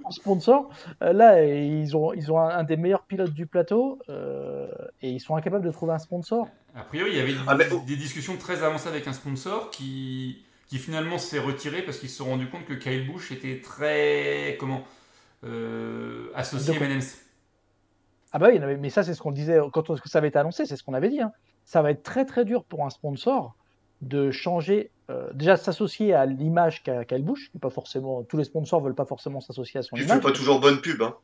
sans sponsor. Là, ils ont, ils ont un, un des meilleurs pilotes du plateau euh, et ils sont incapables de trouver un sponsor. A priori, il y avait ah, des, mais... des discussions très avancées avec un sponsor qui, qui finalement s'est retiré parce qu'ils se sont rendus compte que Kyle Busch était très, comment, euh, associé à M and M's. Ah bah oui, mais ça c'est ce qu'on disait, quand on, ça avait été annoncé, c'est ce qu'on avait dit. Hein. Ça va être très très dur pour un sponsor de changer, euh, déjà s'associer à l'image qu'a Kyle Busch, pas forcément, tous les sponsors ne veulent pas forcément s'associer à son tu image. Tu fais pas toujours bonne pub. Hein.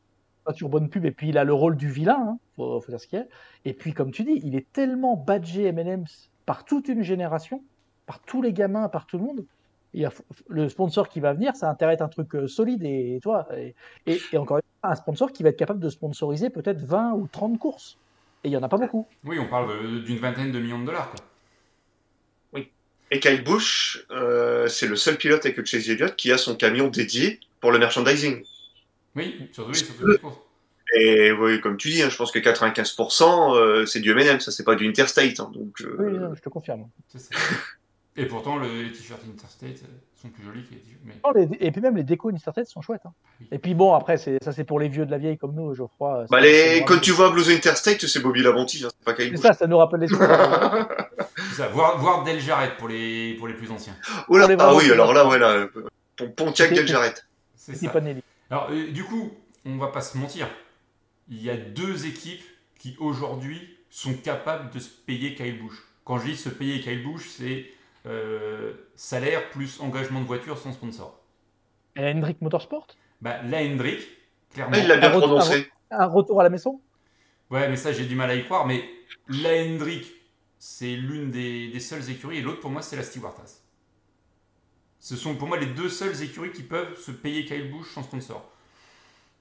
Pas toujours bonne pub, et puis il a le rôle du vilain, il hein, faut, faut dire ce qu'il y a. Et puis comme tu dis, il est tellement badgé M and M's par toute une génération, par tous les gamins, par tout le monde. Il y a, le sponsor qui va venir, ça intéresse un truc solide et, et, toi, et, et, et encore une fois, un sponsor qui va être capable de sponsoriser peut-être vingt ou trente courses. Et il n'y en a pas beaucoup. Oui, on parle de, d'une vingtaine de millions de dollars. Quoi. Oui. Et Kyle Busch, euh, c'est le seul pilote avec Chase Elliott qui a son camion dédié pour le merchandising. Oui, surtout les courses. Et oui, comme tu dis, hein, je pense que quatre-vingt-quinze pour cent euh, c'est du M and M, ça c'est pas du Interstate. Hein, donc, euh... oui, non, je te confirme. C'est ça. Et pourtant, les t-shirts Interstate sont plus jolis que les t-shirts. Mais... Et puis même, les décos Interstate sont chouettes. Hein. Oui. Et puis bon, après, c'est... ça, c'est pour les vieux de la vieille comme nous, Geoffroy. Bah les... Quand tu vois Blues Interstate, c'est Bobby Labonti, hein, c'est pas Kyle Busch. Ça, ça nous rappelle les choses. C'est ça, voir, voir Del Jarrett pour les, pour les plus anciens. Oh là, ah oui, alors là, ouais, là, Pontiac Del Jarrett. C'est ça. Alors, euh, du coup, on va pas se mentir. Il y a deux équipes qui, aujourd'hui, sont capables de se payer Kyle Busch. Quand je dis se payer Kyle Busch, c'est... Euh, salaire plus engagement de voiture sans sponsor. Et la Hendrick Motorsport ? Bah, la Hendrick, clairement. Il l'a bien un prononcé. Retour, un, re- un retour à la maison ? Ouais, mais ça, j'ai du mal à y croire. Mais la Hendrick, c'est l'une des, des seules écuries. Et l'autre, pour moi, c'est la Stewartas. Ce sont pour moi les deux seules écuries qui peuvent se payer Kyle Busch sans sponsor.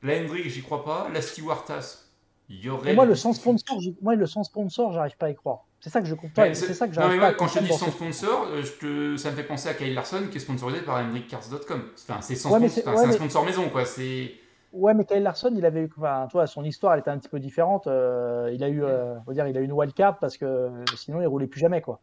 La Hendrick, j'y crois pas. La Stewartas, il y aurait. Et moi, le sans sponsor, moi, le sans sponsor, j'arrive pas à y croire. C'est ça que je comprends. Ouais, c'est... c'est ça que j'arrive. Non, mais ouais, pas quand je te dis sans sponsor, je te... ça me fait penser à Kyle Larson qui est sponsorisé par Hendrick Cars dot com. Enfin, c'est, sans ouais, sponsor... c'est... Enfin, ouais, c'est un sponsor mais... maison, quoi. C'est. Ouais, mais Kyle Larson, il avait eu, enfin, toi, son histoire, elle était un petit peu différente. Euh, il a eu, euh, on va dire, il a eu une wildcard parce que sinon, il roulait plus jamais, quoi.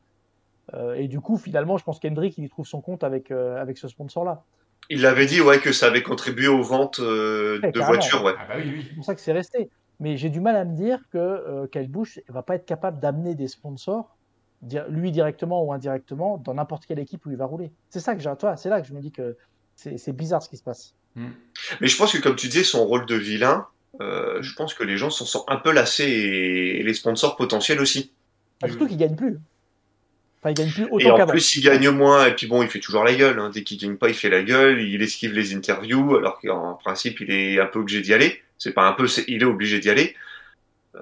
Euh, et du coup, finalement, je pense qu'Hendrick, il y trouve son compte avec euh, avec ce sponsor-là. Il avait dit, ouais, que ça avait contribué aux ventes euh, ouais, de voitures, ouais. Ah bah oui, oui. C'est pour ça que c'est resté. Mais j'ai du mal à me dire que euh, Kyle Busch ne va pas être capable d'amener des sponsors, dire, lui directement ou indirectement, dans n'importe quelle équipe où il va rouler. C'est ça que j'ai à toi. C'est là que je me dis que c'est, c'est bizarre ce qui se passe. Mais je pense que, comme tu disais, son rôle de vilain, euh, je pense que les gens s'en sont un peu lassés, et, et les sponsors potentiels aussi. Ah, surtout qu'il gagne plus. Enfin, il gagne plus autant qu'avant. Et en plus, il gagne moins. Et puis bon, il fait toujours la gueule. Hein. Dès qu'il gagne pas, il fait la gueule. Il esquive les interviews, alors qu'en principe, il est un peu obligé d'y aller. C'est pas un peu, c'est, il est obligé d'y aller.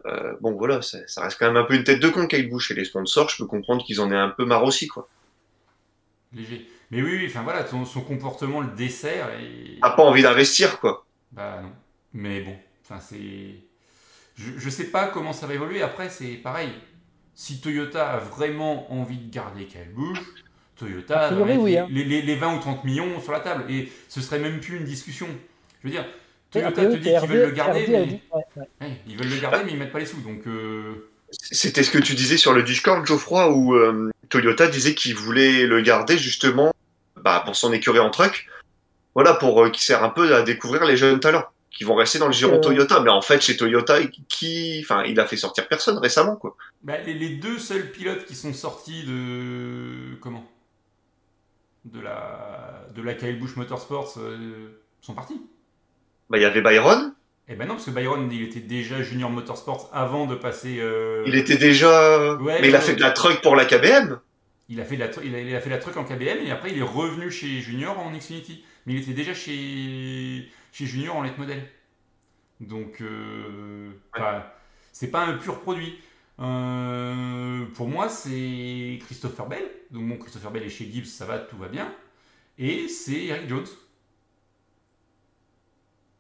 Euh, bon, voilà, ça, ça reste quand même un peu une tête de con, Kyle Busch. Et les sponsors, je peux comprendre qu'ils en aient un peu marre aussi, quoi. Léger. Mais oui, oui, enfin voilà, ton, son comportement le dessert. Et... T'as pas envie d'investir, quoi. Bah non. Mais bon, enfin c'est. Je, je sais pas comment ça va évoluer. Après, c'est pareil. Si Toyota a vraiment envie de garder Kyle Busch, Toyota va mettre oui, hein. les, les, les vingt ou trente millions sur la table. Et ce serait même plus une discussion. Je veux dire, Toyota te dit qu'ils veulent le garder, mais ils veulent le garder, mais ils mettent pas les sous. Donc, euh... c'était ce que tu disais sur le Discord, Geoffroy, où euh, Toyota disait qu'il voulait le garder justement bah, pour son écurie en truck, voilà, pour euh, qu'il sert un peu à découvrir les jeunes talents qui vont rester dans le giron euh... Toyota. Mais en fait, chez Toyota, qui, enfin, il a fait sortir personne récemment, quoi. Bah, les deux seuls pilotes qui sont sortis de comment de la de la Kyle Busch Motorsports euh, sont partis. Bah, il y avait Byron. Eh ben non, parce que Byron, il était déjà junior motorsports avant de passer. Euh... Il était déjà. Ouais, mais il a fait de la truck pour la K B M. Il a fait de la tru... il, a... il a fait de la truck en K B M, et après il est revenu chez Junior en Xfinity. Mais il était déjà chez chez Junior en late model. Donc, euh... ouais. Enfin, c'est pas un pur produit. Euh... Pour moi, c'est Christopher Bell. Donc bon, Christopher Bell est chez Gibbs, ça va, tout va bien. Et c'est Eric Jones.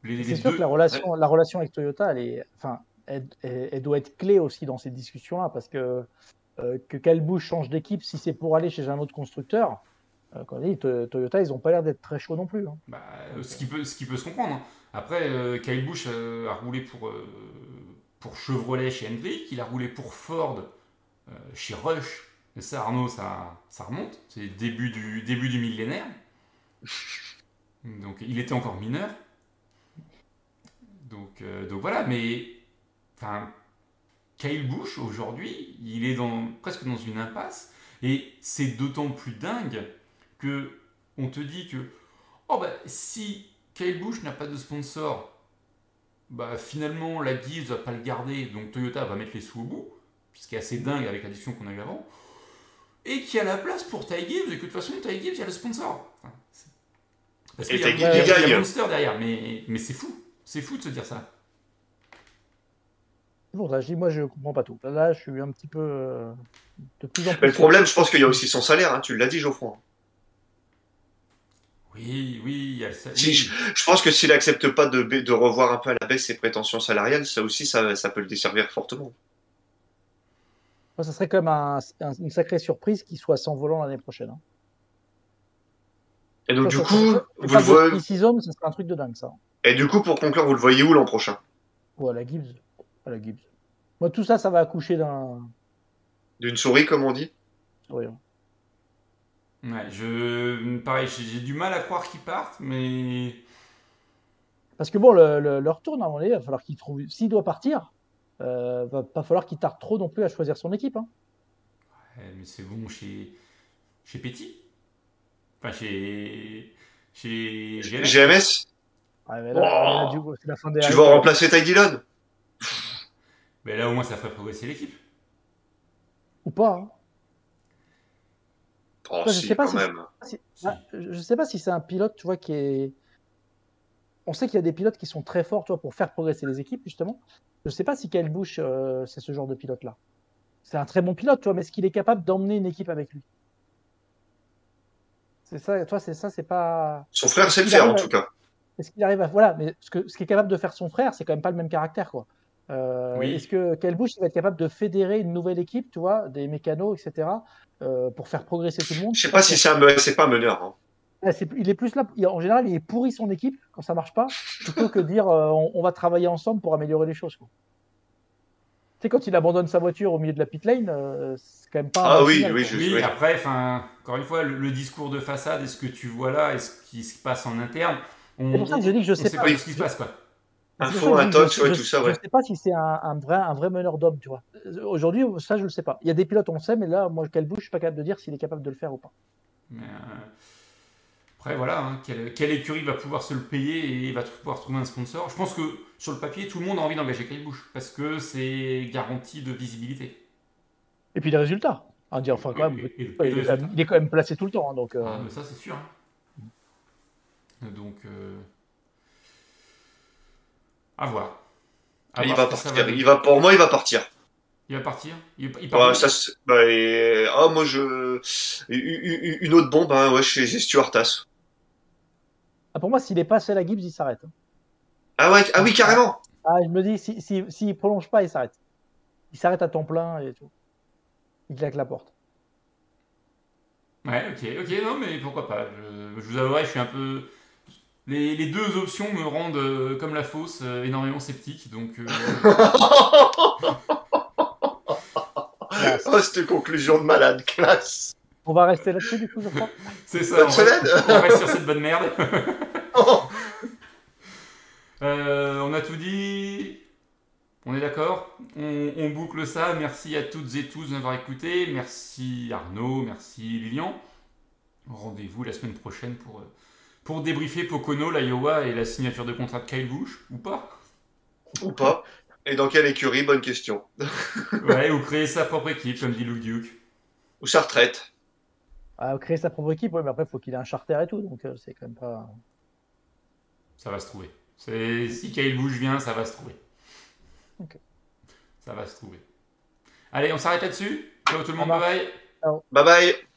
Les, les c'est sûr deux. Que la relation, ouais. la relation avec Toyota, elle, est, enfin, elle, elle, elle doit être clé aussi dans ces discussions-là, parce que euh, que Kyle Busch change d'équipe, si c'est pour aller chez un autre constructeur, euh, quand on dit Toyota, ils n'ont pas l'air d'être très chauds non plus. Hein. Bah, ce, qui peut, ce qui peut se comprendre. Hein. Après, euh, Kyle Busch euh, a roulé pour, euh, pour Chevrolet chez Hendrick, il a roulé pour Ford euh, chez Rush. Et ça, Arnaud, ça, ça remonte. C'est début du, début du millénaire. Donc, il était encore mineur. Donc, euh, donc voilà, mais Kyle Busch, aujourd'hui, il est dans, presque dans une impasse. Et c'est d'autant plus dingue qu'on te dit que oh bah, si Kyle Busch n'a pas de sponsor, bah, finalement, la Gibbs ne va pas le garder, donc Toyota va mettre les sous au bout, ce qui est assez dingue avec la discussion qu'on a eue avant, et qu'il y a la place pour Ty Gibbs, et que de toute façon, Ty Gibbs, il y a le sponsor. Enfin, parce qu'il y a, y a, y a, y a Monster derrière, mais, mais c'est fou. C'est fou de se dire ça. Bon, là, je dis, moi, je comprends pas tout. Là, je suis un petit peu euh, de plus en plus. Mais le problème, je pense qu'il y a aussi son salaire. Hein. Tu l'as dit, Geoffroy. Oui, oui, il y a le salaire. Si, je, je pense que s'il n'accepte pas de, de revoir un peu à la baisse ses prétentions salariales, ça aussi, ça, ça peut le desservir fortement. Moi, ça serait quand même un, un, une sacrée surprise qu'il soit sans volant l'année prochaine. Hein. Et donc, ça, du ça, coup, ça, vous le voyez. Six hommes, ça serait un truc de dingue, ça. Et du coup, pour conclure, vous le voyez où l'an prochain ? Oh, à la Gibbs. À la Gibbs. Moi, tout ça, ça va accoucher d'un... D'une souris, comme on dit ? Oui. Ouais, je... Pareil, j'ai du mal à croire qu'ils partent, mais... Parce que bon, le, le, leur tourne, à mon avis, il va falloir qu'il trouve... S'il doit partir, euh, va pas falloir qu'il tarde trop non plus à choisir son équipe. Hein. Ouais, mais c'est bon chez... Chez Petit ? Enfin, chez... Chez... G M S ? G M S ? Ah, mais là, oh là, du... la fin des tu vas remplacer Ty Dillon. Mais là, au moins, ça ferait progresser l'équipe. Ou pas. Hein. Oh, enfin, si, je sais pas quand si même. Si... Si. Ah, je sais pas si c'est un pilote, tu vois, qui est. On sait qu'il y a des pilotes qui sont très forts, tu vois, pour faire progresser les équipes, justement. Je sais pas si Kyle Busch, euh, c'est ce genre de pilote-là. C'est un très bon pilote, tu vois, mais est-ce qu'il est capable d'emmener une équipe avec lui ? C'est ça, toi, c'est ça, c'est pas. Son frère sait le faire, en tout cas. Est-ce qu'il arrive à... Voilà, mais ce que ce qu'est capable de faire son frère, c'est quand même pas le même caractère, quoi. Euh, oui. Est-ce que Kyle Busch va être capable de fédérer une nouvelle équipe, tu vois, des mécanos, et cetera, euh, pour faire progresser tout le monde ? Je sais pas si c'est un meneur, c'est pas un meneur. Hein. Là, c'est, il est plus là, en général, il pourrit son équipe quand ça marche pas, plutôt que dire euh, on, on va travailler ensemble pour améliorer les choses, quoi. Tu sais, quand il abandonne sa voiture au milieu de la pit lane, euh, c'est quand même pas... Ah oui, final, oui, je, oui, oui. Après, enfin, encore une fois, le, le discours de façade, est-ce que tu vois là, est-ce qu'il se passe en interne ? On, c'est pour ça que je dis que je ne sais, sais pas, pas ce qui se passe, quoi. Info, un touch, ouais, tout ça, ouais. Je ne sais pas si c'est un, un vrai, un vrai meneur d'homme, tu vois. Aujourd'hui, ça, je ne le sais pas. Il y a des pilotes, on le sait, mais là, moi, Kyle Busch, je ne suis pas capable de dire s'il est capable de le faire ou pas. Mais euh... Après, voilà, hein, quelle, quelle écurie va pouvoir se le payer et va pouvoir trouver un sponsor. Je pense que sur le papier, tout le monde a envie d'engager Kyle Busch parce que c'est garanti de visibilité. Et puis les résultats. Hein, dire, enfin, quand et, même, et, et il, est, il est quand même placé tout le temps. Hein, donc, euh... ah, mais ça, c'est sûr. Hein. Donc, euh... à voir. À il, voir va partir. il va Pour moi, il va partir. Il va partir. Il, il part ouais, ça, bah, et... Ah, moi, je. Une autre bombe, hein, ouais, j'ai Stewart Haas. Ah, pour moi, s'il est passé à la Gibbs, il s'arrête. Ah, ouais, ah oui, carrément. Ah, je me dis, s'il si, si, si ne prolonge pas, il s'arrête. Il s'arrête à temps plein et tout. Il claque la porte. Ouais, ok, ok, non, mais pourquoi pas. Je, je vous avouerai, je suis un peu. Les, les deux options me rendent, euh, comme la fausse, euh, énormément sceptique, donc. Euh... Oh, cette conclusion de malade, classe. On va rester là-dessus, du coup, je crois. C'est ça. Bonne on semaine. Reste, on reste sur cette bonne merde. Oh. euh, on a tout dit. On est d'accord. On, on boucle ça. Merci à toutes et tous d'avoir écouté. Merci Arnaud. Merci Lilian. Rendez-vous la semaine prochaine pour, pour débriefer Pocono, l'Iowa et la signature de contrat de Kyle Busch. Ou pas. Ou pas. Et dans quelle écurie? Bonne question. Ouais, ou créer sa propre équipe, comme dit Luke Duke. Ou sa retraite. Ah, créer sa propre équipe, ouais, mais après, il faut qu'il ait un charter et tout, donc euh, c'est quand même pas... Ça va se trouver. C'est... Si Kyle Busch vient, ça va se trouver. Ok. Ça va se trouver. Allez, on s'arrête là-dessus. Ciao tout le monde, bye bye. Bye bye.